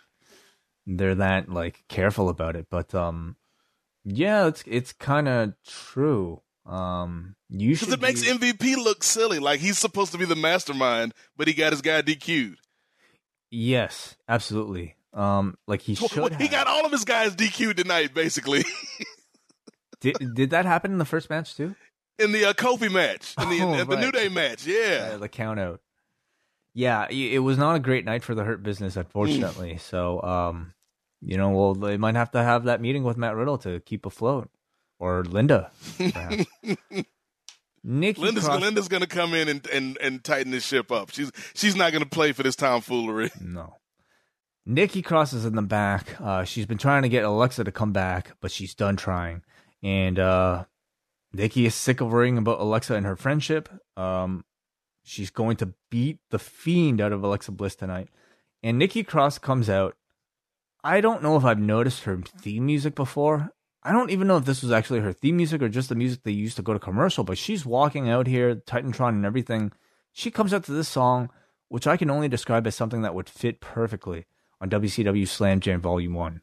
They're that like careful about it, but um, yeah, it's it's kind of true. Um, you should, because it makes be... M V P look silly, like he's supposed to be the mastermind, but he got his guy D Q'd. Yes, absolutely. Um, like he should. Well, have. He got all of his guys D Q'd tonight, basically. did did that happen in the first match too? In the uh, Kofi match, in the, oh, in, in right. the New Day match, yeah, uh, the count out. Yeah, it was not a great night for the Hurt Business, unfortunately. Mm. So um. You know, well, they might have to have that meeting with Matt Riddle to keep afloat, or Linda. Nikki Linda's, Cross- Linda's going to come in and, and, and tighten this ship up. She's she's not going to play for this tomfoolery. No. Nikki Cross is in the back. Uh, she's been trying to get Alexa to come back, but she's done trying. And uh, Nikki is sick of worrying about Alexa and her friendship. Um, she's going to beat the fiend out of Alexa Bliss tonight. And Nikki Cross comes out. I don't know if I've noticed her theme music before. I don't even know if this was actually her theme music or just the music they used to go to commercial, but she's walking out here, Titantron and everything. She comes out to this song, which I can only describe as something that would fit perfectly on W C W Slam Jam Volume one.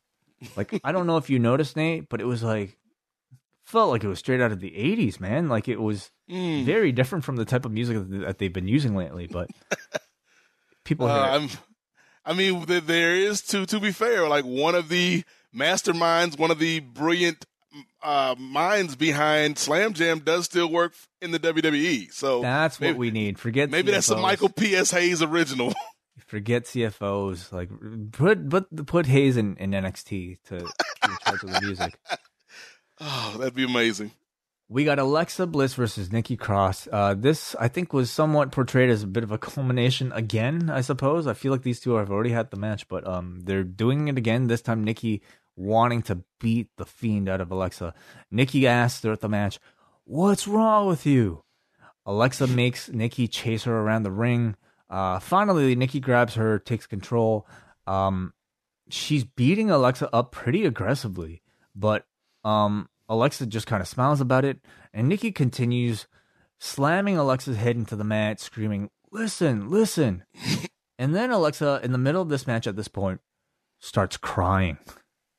Like, I don't know if you noticed, Nate, but it was like, felt like it was straight out of the eighties, man. Like, it was mm. very different from the type of music that they've been using lately, but people uh, I'm, I mean, there is, to, to be fair, like, one of the masterminds, one of the brilliant uh, minds behind Slam Jam does still work in the W W E. So that's maybe what we need. Forget Maybe C F Os. That's a Michael P S. Hayes original. Forget C F Os. Like, put put, put Hayes in, in N X T to, to charge of the music. Oh, that'd be amazing. We got Alexa Bliss versus Nikki Cross. Uh, this, I think, was somewhat portrayed as a bit of a culmination again, I suppose. I feel like these two have already had the match, but um, they're doing it again. This time, Nikki wanting to beat the fiend out of Alexa. Nikki asks throughout the match, "What's wrong with you?" Alexa makes Nikki chase her around the ring. Uh, finally, Nikki grabs her, takes control. Um, she's beating Alexa up pretty aggressively, but um, Alexa just kind of smiles about it, and Nikki continues slamming Alexa's head into the mat, screaming, "Listen, listen!" And then Alexa, in the middle of this match at this point, starts crying.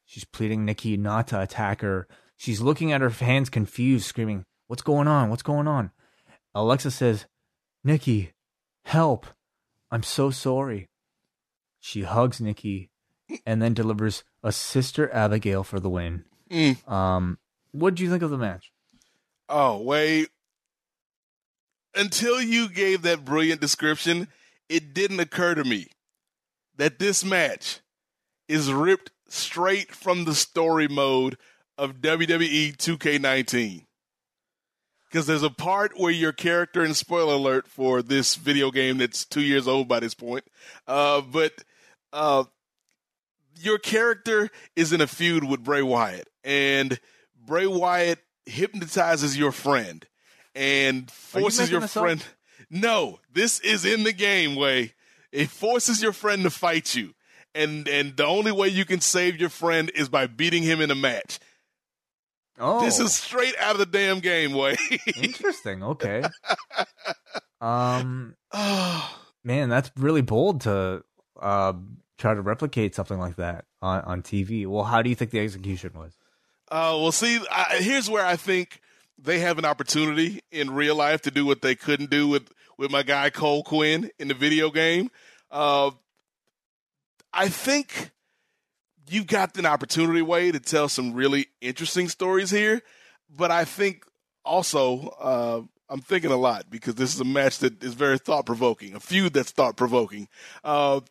She's pleading Nikki not to attack her. She's looking at her hands confused, screaming, "What's going on? What's going on?" Alexa says, "Nikki, help. I'm so sorry." She hugs Nikki and then delivers a Sister Abigail for the win. Mm. Um, what did you think of the match? Oh, wait. Until you gave that brilliant description, it didn't occur to me that this match is ripped straight from the story mode of W W E two K nineteen. Because there's a part where your character, and spoiler alert for this video game that's two years old by this point, uh, but uh, your character is in a feud with Bray Wyatt, and Bray Wyatt hypnotizes your friend and forces your friend... Up? No, this is in the game, Wai. It forces your friend to fight you, and and the only way you can save your friend is by beating him in a match. Oh. This is straight out of the damn game, Wai. Interesting. Okay. Um, man, that's really bold to uh, try to replicate something like that on, on T V. Well, how do you think the execution was? Uh, well, see, I, here's where I think they have an opportunity in real life to do what they couldn't do with, with my guy Cole Quinn in the video game. Uh, I think... You've got an opportunity, Wai, to tell some really interesting stories here. But I think also, uh, I'm thinking a lot because this is a match that is very thought-provoking, a feud that's thought-provoking. Uh,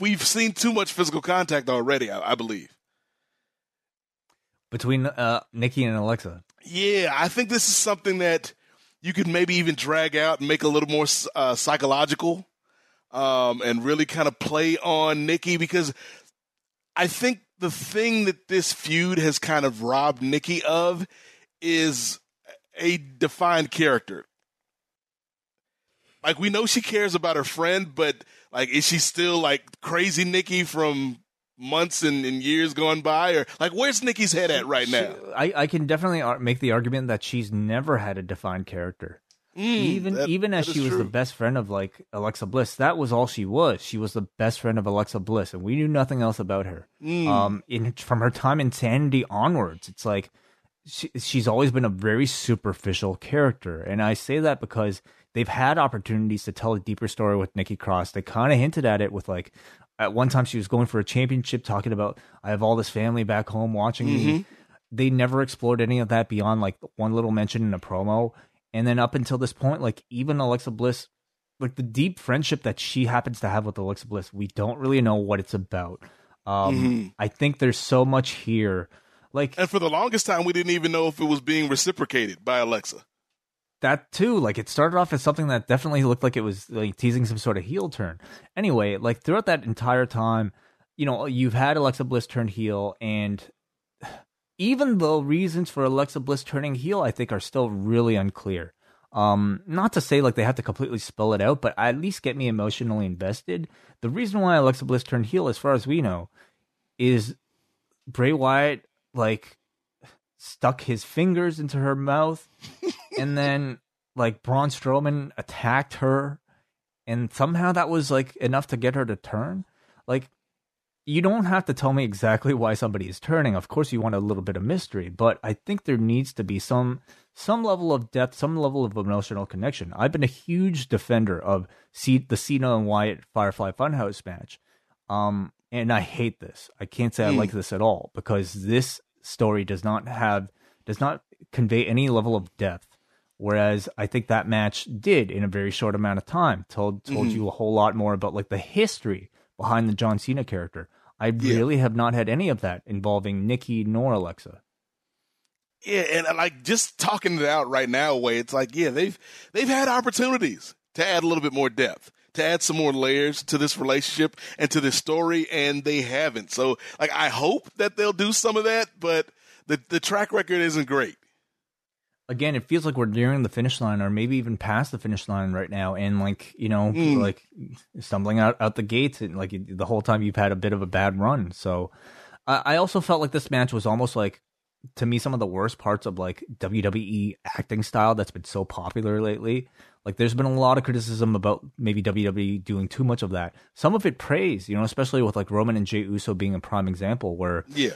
we've seen too much physical contact already, I, I believe. Between uh, Nikki and Alexa. Yeah, I think this is something that you could maybe even drag out and make a little more uh, psychological um, and really kind of play on Nikki because... I think the thing that this feud has kind of robbed Nikki of is a defined character. Like, we know she cares about her friend, but, like, is she still, like, crazy Nikki from months and, and years gone by? Or, like, where's Nikki's head at right she, now? I, I can definitely make the argument that she's never had a defined character. Mm, even that, even as she was true. the best friend of, like, Alexa Bliss, that was all she was. She was the best friend of Alexa Bliss, and we knew nothing else about her. Mm. Um, in from her time in Sanity onwards, it's like she, she's always been a very superficial character, and I say that because they've had opportunities to tell a deeper story with Nikki Cross. They kind of hinted at it with, like, at one time she was going for a championship, talking about, "I have all this family back home watching mm-hmm. me." They never explored any of that beyond, like, one little mention in a promo. And then up until this point, like, even Alexa Bliss, like, the deep friendship that she happens to have with Alexa Bliss, we don't really know what it's about. Um, mm-hmm. I think there's so much here. Like, and for the longest time, we didn't even know if it was being reciprocated by Alexa. That, too. Like, it started off as something that definitely looked like it was, like, teasing some sort of heel turn. Anyway, like, throughout that entire time, you know, you've had Alexa Bliss turn heel, and... even though reasons for Alexa Bliss turning heel, I think, are still really unclear. Um, not to say, like, they have to completely spell it out, but at least get me emotionally invested. The reason why Alexa Bliss turned heel, as far as we know, is Bray Wyatt, like, stuck his fingers into her mouth, and then, like, Braun Strowman attacked her, and somehow that was like enough to get her to turn. Like, you don't have to tell me exactly why somebody is turning. Of course, you want a little bit of mystery, but I think there needs to be some some level of depth, some level of emotional connection. I've been a huge defender of C- the Cena and Wyatt Firefly Funhouse match, um, and I hate this. I can't say I like this at all because this story does not have does not convey any level of depth. Whereas I think that match did in a very short amount of time. Told told mm-hmm. you a whole lot more about like the history behind the John Cena character. I yeah. really have not had any of that involving Nikki nor Alexa. Yeah, and like just talking it out right now, Wai, it's like, yeah, they've they've had opportunities to add a little bit more depth, to add some more layers to this relationship and to this story, and they haven't. So like I hope that they'll do some of that, but the the track record isn't great. Again, it feels like we're nearing the finish line or maybe even past the finish line right now. And like, you know, mm. like stumbling out, out the gates and like the whole time you've had a bit of a bad run. So I, I also felt like this match was almost like, to me, some of the worst parts of like W W E acting style that's been so popular lately. Like there's been a lot of criticism about maybe W W E doing too much of that. Some of it praise, you know, especially with like Roman and Jey Uso being a prime example where yeah.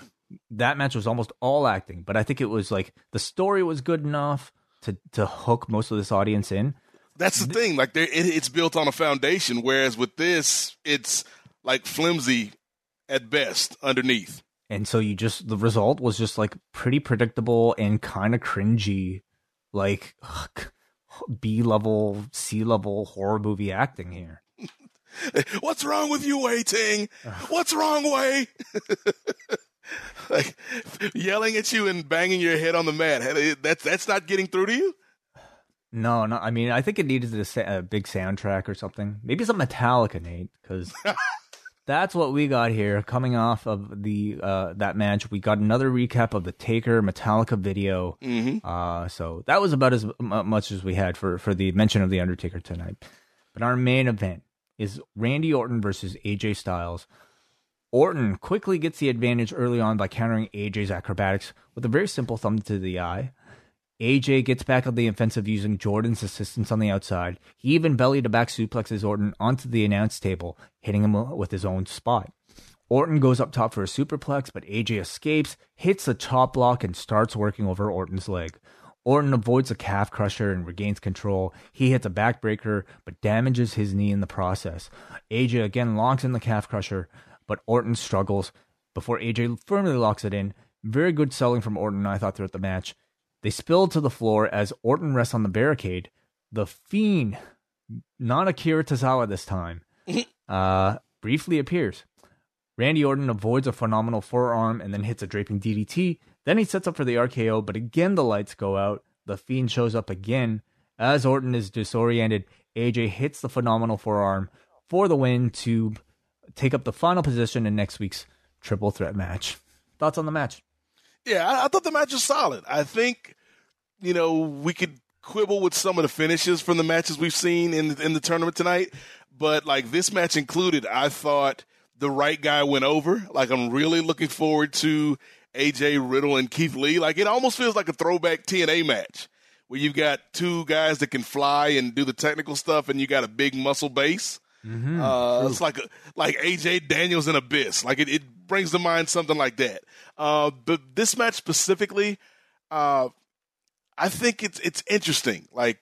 that match was almost all acting, but I think it was like the story was good enough to, to hook most of this audience in. That's the thing. Like there, it, it's built on a foundation. Whereas with this, it's like flimsy at best underneath. And so you just, the result was just like pretty predictable and kind of cringy, like ugh, B level, C level horror movie acting here. What's wrong with you, Wai Ting? What's wrong, Wai? Like yelling at you and banging your head on the mat. That's that's not getting through to you? No, no. I mean, I think it needed a, a big soundtrack or something. Maybe some Metallica, Nate, because that's what we got here. Coming off of the uh, that match, we got another recap of the Taker Metallica video. Mm-hmm. Uh, so that was about as much as we had for, for the mention of The Undertaker tonight. But our main event is Randy Orton versus A J Styles. Orton quickly gets the advantage early on by countering A J's acrobatics with a very simple thumb to the eye. A J gets back on the offensive using Jordan's assistance on the outside. He even belly-to-back suplexes Orton onto the announce table, hitting him with his own spot. Orton goes up top for a superplex, but A J escapes, hits the chop block, and starts working over Orton's leg. Orton avoids a calf crusher and regains control. He hits a backbreaker, but damages his knee in the process. A J again locks in the calf crusher, but Orton struggles before A J firmly locks it in. Very good selling from Orton, I thought, throughout the match. They spill to the floor as Orton rests on the barricade. The Fiend, not Akira Tozawa this time, uh, briefly appears. Randy Orton avoids a phenomenal forearm and then hits a draping D D T. Then he sets up for the R K O, but again the lights go out. The Fiend shows up again. As Orton is disoriented, A J hits the phenomenal forearm for the win to take up the final position in next week's triple threat match. Thoughts on the match? Yeah, I, I thought the match was solid. I think, you know, we could quibble with some of the finishes from the matches we've seen in the, in the tournament tonight, but like this match included, I thought the right guy went over. Like I'm really looking forward to A J Riddle and Keith Lee. Like it almost feels like a throwback T N A match where you've got two guys that can fly and do the technical stuff and you got a big muscle base. Mm-hmm. Uh, it's like a, like A J Daniels and Abyss. Like it, it brings to mind something like that. Uh, but this match specifically, uh, I think it's it's interesting. Like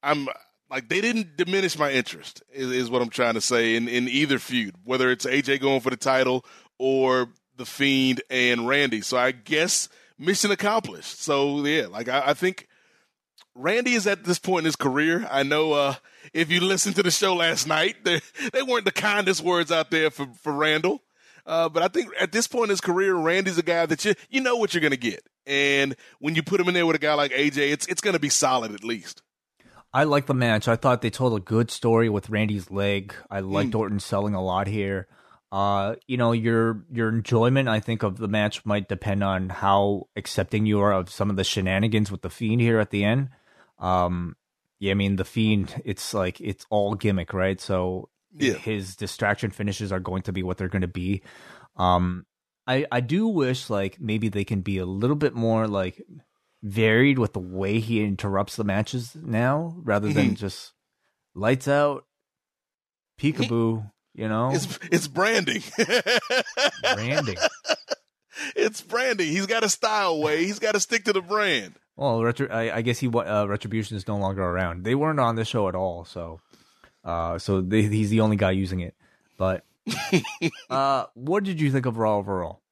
I'm like they didn't diminish my interest. Is, is what I'm trying to say in, in either feud, whether it's A J going for the title or the Fiend and Randy. So I guess mission accomplished. So yeah, like I, I think Randy is at this point in his career. I know uh, if you listened to the show last night, they, they weren't the kindest words out there for, for Randall. Uh, but I think at this point in his career, Randy's a guy that you you know what you're going to get. And when you put him in there with a guy like A J, it's it's going to be solid at least. I like the match. I thought they told a good story with Randy's leg. I liked mm. Orton selling a lot here. Uh, you know, your your enjoyment, I think, of the match might depend on how accepting you are of some of the shenanigans with the Fiend here at the end. Um, yeah, I mean, the Fiend, it's like, it's all gimmick, right? So yeah. his distraction finishes are going to be what they're going to be. Um, I, I do wish, like, maybe they can be a little bit more, like, varied with the way he interrupts the matches now, rather than just lights out, peekaboo, he, you know? It's, it's branding. Branding. It's branding. He's got a style way. He's got to stick to the brand. Well, retro, I, I guess he uh, Retribution is no longer around. They weren't on the show at all, so uh, so they, he's the only guy using it. But uh, what did you think of Raw overall?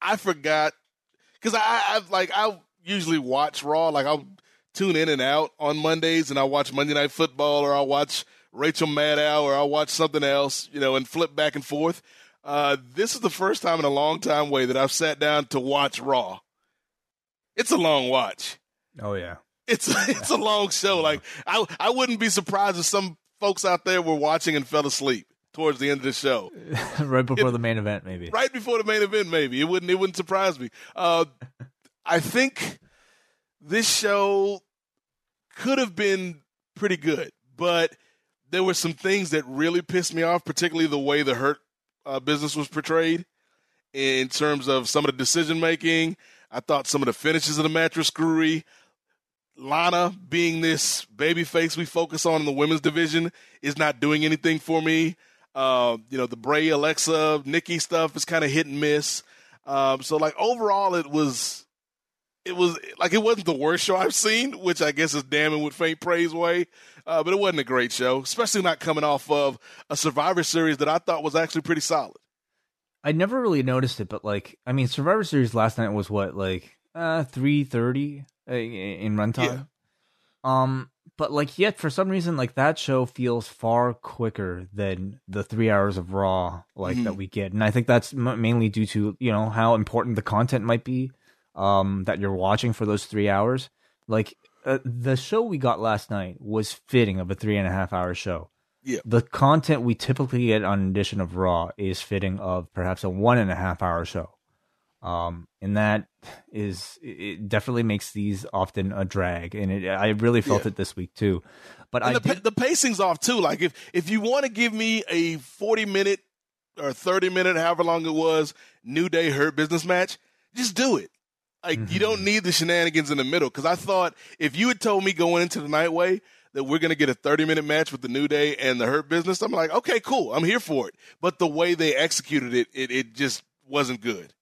I forgot because I, I like I usually watch Raw. Like I'll tune in and out on Mondays, and I watch Monday Night Football, or I'll watch Rachel Maddow, or I'll watch something else, you know, and flip back and forth. Uh, this is the first time in a long time way that I've sat down to watch Raw. It's a long watch. Oh yeah, it's it's a long show. Like I I wouldn't be surprised if some folks out there were watching and fell asleep towards the end of the show, right before it, the main event, maybe. Right before the main event, maybe. It wouldn't it wouldn't surprise me. Uh, I think this show could have been pretty good, but there were some things that really pissed me off, particularly the way the Hurt uh, Business was portrayed in terms of some of the decision making. I thought some of the finishes of the match were screwy. Lana, being this babyface we focus on in the women's division, is not doing anything for me. Uh, you know, the Bray, Alexa, Nikki stuff is kind of hit and miss. Um, so, like, overall, it was, it was like, it wasn't the worst show I've seen, which I guess is damning with faint praise way. Uh, but it wasn't a great show, especially not coming off of a Survivor Series that I thought was actually pretty solid. I never really noticed it, but, like, I mean, Survivor Series last night was, what, like, uh, three thirty uh, in runtime? Yeah. Um, but, like, yet, for some reason, like, that show feels far quicker than the three hours of Raw, like, mm-hmm. that we get. And I think that's m- mainly due to, you know, how important the content might be um, that you're watching for those three hours. Like, uh, the show we got last night was fitting of a three and a half hour show. Yeah. The content we typically get on an edition of Raw is fitting of perhaps a one and a half hour show. Um, and that is, it definitely makes these often a drag. And it, I really felt yeah. it this week too, but and I, the, did... the pacing's off too. Like if, if you want to give me a forty minute or thirty minute, however long it was, New Day Hurt Business match, just do it. Like mm-hmm. you don't need the shenanigans in the middle. Cause I thought if you had told me going into the night way, that we're going to get a thirty minute match with the New Day and the Hurt Business, I'm like, okay, cool. I'm here for it. But the way they executed it, it, it just wasn't good.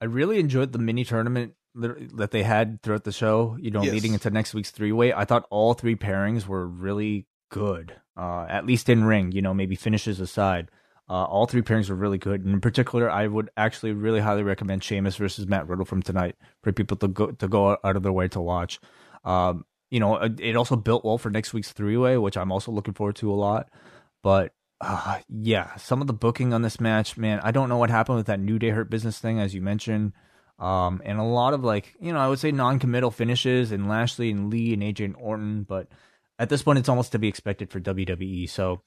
I really enjoyed the mini tournament that they had throughout the show, you know, yes. leading into next week's three-way. I thought all three pairings were really good, uh, at least in ring, you know, maybe finishes aside. Uh, all three pairings were really good. And in particular, I would actually really highly recommend Sheamus versus Matt Riddle from tonight for people to go, to go out of their way to watch. Um, You know, it also built well for next week's three-way, which I'm also looking forward to a lot. But, uh, yeah, some of the booking on this match, man, I don't know what happened with that New Day Hurt Business thing, as you mentioned. Um, and a lot of, like, you know, I would say non-committal finishes in Lashley and Lee and A J and Orton. But at this point, it's almost to be expected for W W E. So,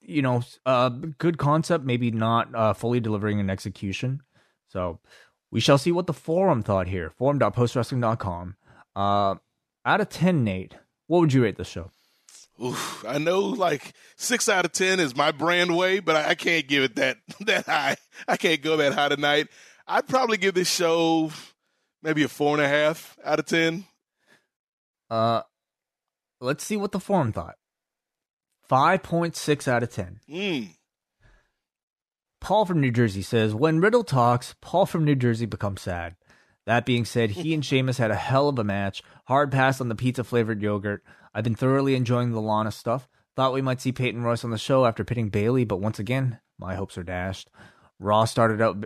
you know, uh, good concept, maybe not uh, fully delivering an execution. So we shall see what the forum thought here. forum dot post wrestling dot com. Uh Out of ten, Nate, what would you rate this show? Oof, I know, like six out of ten is my brand way, but I, I can't give it that that high. I can't go that high tonight. I'd probably give this show maybe a four and a half out of ten. Uh, let's see what the forum thought. Five point six out of ten. Mm. Paul from New Jersey says, "When Riddle talks, Paul from New Jersey becomes sad." That being said, he and Sheamus had a hell of a match. Hard pass on the pizza-flavored yogurt. I've been thoroughly enjoying the Lana stuff. Thought we might see Peyton Royce on the show after pitting Bayley, but once again, my hopes are dashed. Raw started out...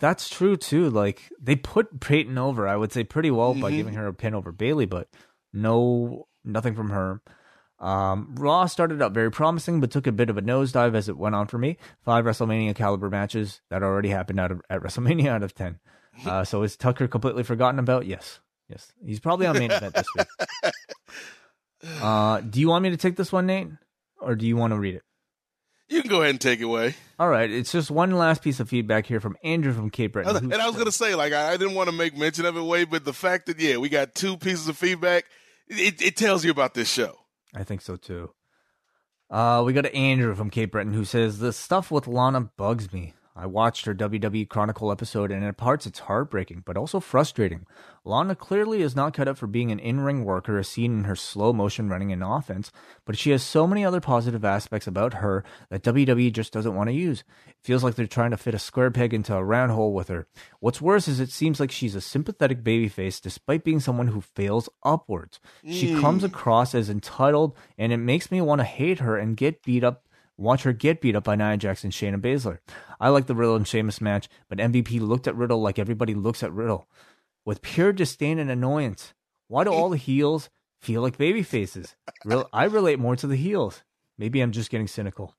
That's true, too. Like, they put Peyton over, I would say, pretty well mm-hmm. by giving her a pin over Bayley, but no, nothing from her. Um, Raw started out very promising, but took a bit of a nosedive as it went on for me. Five WrestleMania-caliber matches that already happened out of, at WrestleMania out of ten. Uh, so is Tucker completely forgotten about? Yes. Yes. He's probably on main event this week. Uh, do you want me to take this one, Nate? Or do you want to read it? You can go ahead and take it away. All right. It's just one last piece of feedback here from Andrew from Cape Breton. And I was going to say, like, I didn't want to make mention of it, Wade, but the fact that, yeah, we got two pieces of feedback, it, it tells you about this show. I think so, too. Uh, we got Andrew from Cape Breton who says, the stuff with Lana bugs me. I watched her W W E Chronicle episode, and at parts it's heartbreaking, but also frustrating. Lana clearly is not cut out for being an in-ring worker, as seen in her slow motion running in offense, but she has so many other positive aspects about her that W W E just doesn't want to use. It feels like they're trying to fit a square peg into a round hole with her. What's worse is it seems like she's a sympathetic babyface despite being someone who fails upwards. Mm. She comes across as entitled, and it makes me want to hate her and get beat up. Watch her get beat up by Nia Jax and Shayna Baszler. I like the Riddle and Sheamus match, but M V P looked at Riddle like everybody looks at Riddle, with pure disdain and annoyance. Why do all the heels feel like baby faces? Real, I relate more to the heels. Maybe I'm just getting cynical.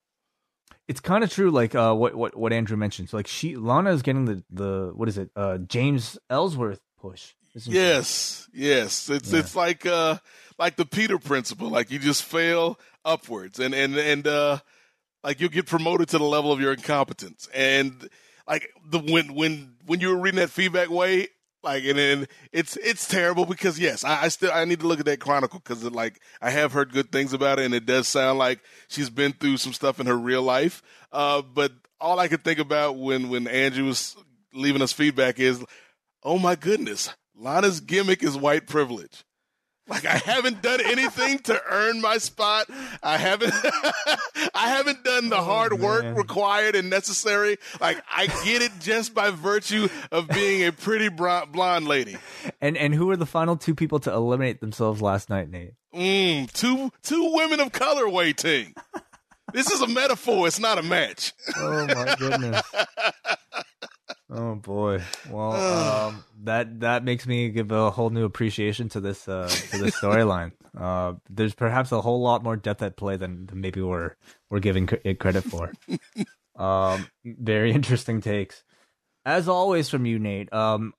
It's kind of true, like uh, what what what Andrew mentioned. Like she, Lana is getting the the what is it? Uh, James Ellsworth push. Yes, it? yes. It's yeah. it's like uh like the Peter principle. Like you just fail upwards, and and and. Uh, Like you'll get promoted to the level of your incompetence, and like the when when when you were reading that feedback, way like and then it's it's terrible because yes, I, I still I need to look at that Chronicle because like I have heard good things about it, and it does sound like she's been through some stuff in her real life. Uh, but all I could think about when when Andrew was leaving us feedback is, oh my goodness, Lana's gimmick is white privilege. Like I haven't done anything to earn my spot. I haven't I haven't done the hard oh, work required and necessary. Like I get it just by virtue of being a pretty blonde lady. And and who were the final two people to eliminate themselves last night, Nate? Mm, two two women of color, Wai Ting. This is a metaphor, it's not a match. Oh my goodness. Oh boy! Well, um, that that makes me give a whole new appreciation to this uh, to this storyline. Uh, there's perhaps a whole lot more depth at play than, than maybe we're we're giving it credit for. Um, very interesting takes, as always from you, Nate. Um,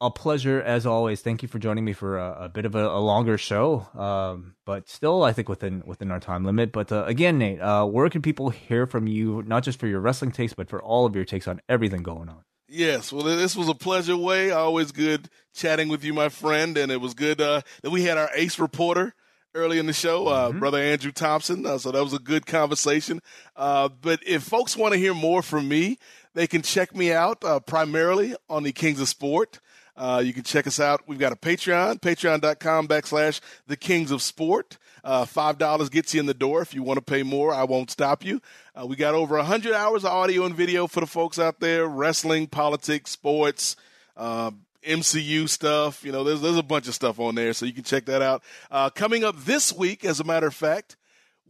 a pleasure as always. Thank you for joining me for a, a bit of a, a longer show, um, but still, I think within within our time limit. But uh, again, Nate, uh, where can people hear from you? Not just for your wrestling takes, but for all of your takes on everything going on. Yes, well, this was a pleasure, Wai. Always good chatting with you, my friend, and it was good uh, that we had our ace reporter early in the show, uh, mm-hmm. Brother Andrew Thompson, uh, so that was a good conversation. Uh, but if folks want to hear more from me, they can check me out uh, primarily on the Kings of Sport. Uh, you can check us out. We've got a Patreon, patreon.com backslash the Kings of Sport. Uh, five dollars gets you in the door. If you want to pay more, I won't stop you. Uh, we got over one hundred hours of audio and video for the folks out there, wrestling, politics, sports, uh, M C U stuff. You know, there's, there's a bunch of stuff on there, so you can check that out. Uh, coming up this week, as a matter of fact,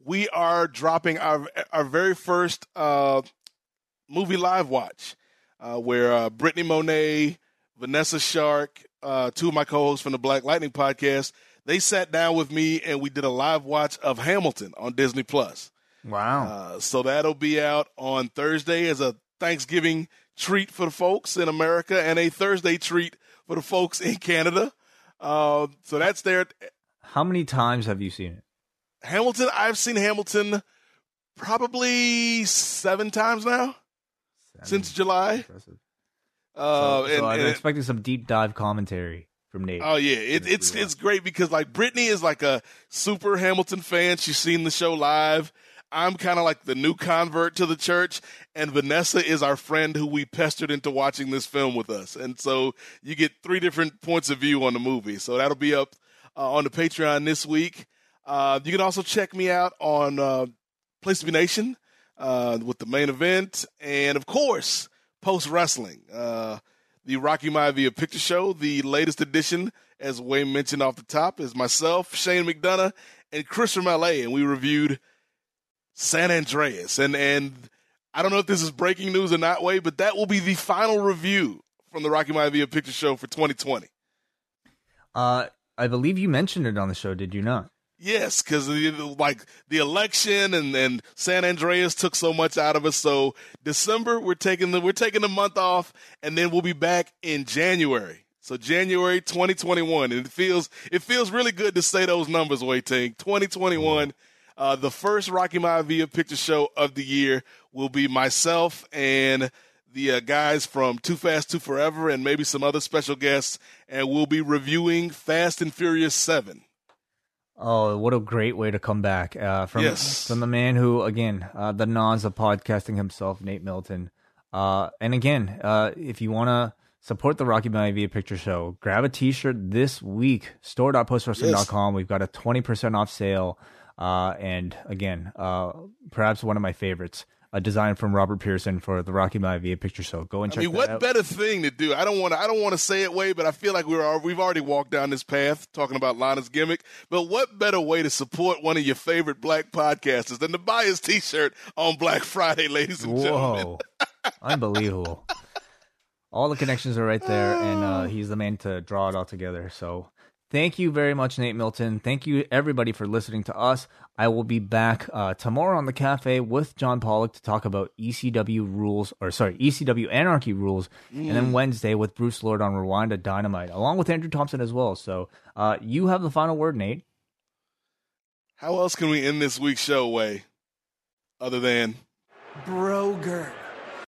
we are dropping our, our very first uh, movie live watch uh, where uh, Brittany Monet, Vanessa Shark, uh, two of my co-hosts from the Black Lightning podcast, they sat down with me and we did a live watch of Hamilton on Disney Plus. Wow. Uh, so that'll be out on Thursday as a Thanksgiving treat for the folks in America and a Thursday treat for the folks in Canada. Uh, so that's there. How many times have you seen it? Hamilton. I've seen Hamilton probably seven times now seven. Since July. Impressive. Uh, so, and, so I'm and, expecting some deep dive commentary from Nate. Oh yeah, it, it's it's great because like Brittany is like a super Hamilton fan. She's seen the show live. I'm kind of like the new convert to the church, and Vanessa is our friend who we pestered into watching this film with us. And so you get three different points of view on the movie. So that'll be up uh, on the Patreon this week. Uh, you can also check me out on uh, Place to Be Nation uh, with the main event, and of course, Post Wrestling, uh, the Rocky Maivia Picture Show, the latest edition, as Wai mentioned off the top, is myself, Shane McDonough, and Chris from L A, and we reviewed San Andreas. And and I don't know if this is breaking news or not, Wai, but that will be the final review from the Rocky Maivia Picture Show for twenty twenty. Uh, I believe you mentioned it on the show, did you not? Yes, because like the election and, and San Andreas took so much out of us. So December, we're taking the we're taking the month off, and then we'll be back in January. So January twenty twenty-one, and it feels it feels really good to say those numbers, Wai Ting. twenty twenty-one, uh, the first Rocky Maivia Picture Show of the year will be myself and the uh, guys from Too Fast, Too Forever, and maybe some other special guests, and we'll be reviewing Fast and Furious seven. Oh, what a great Wai to come back uh, from yes. from the man who, again, uh, the Nas of podcasting himself, Nate Milton. Uh, and again, uh, if you want to support the Rocky Maivia Picture Show, grab a t-shirt this week, store dot post wrestling dot com. Yes. We've got a twenty percent off sale. Uh, and again, uh, perhaps one of my favorites, a design from Robert Pearson for the Rocky Maivia Picture Show. Go and check I mean, that what out. Better thing to do? I don't want to. I don't want to say it, Wai, but I feel like we're we've already walked down this path talking about Lana's gimmick. But what better Wai to support one of your favorite black podcasters than to buy his T-shirt on Black Friday, ladies and Whoa. Gentlemen? Unbelievable! All the connections are right there, and uh, he's the man to draw it all together. So. Thank you very much, Nate Milton. Thank you, everybody, for listening to us. I will be back uh, tomorrow on the Cafe with John Pollock to talk about E C W rules, or sorry, E C W Anarchy rules, mm. and then Wednesday with Bruce Lord on Rewind a Dynamite, along with Andrew Thompson as well. So uh, you have the final word, Nate. How else can we end this week's show, Wai, other than Broger?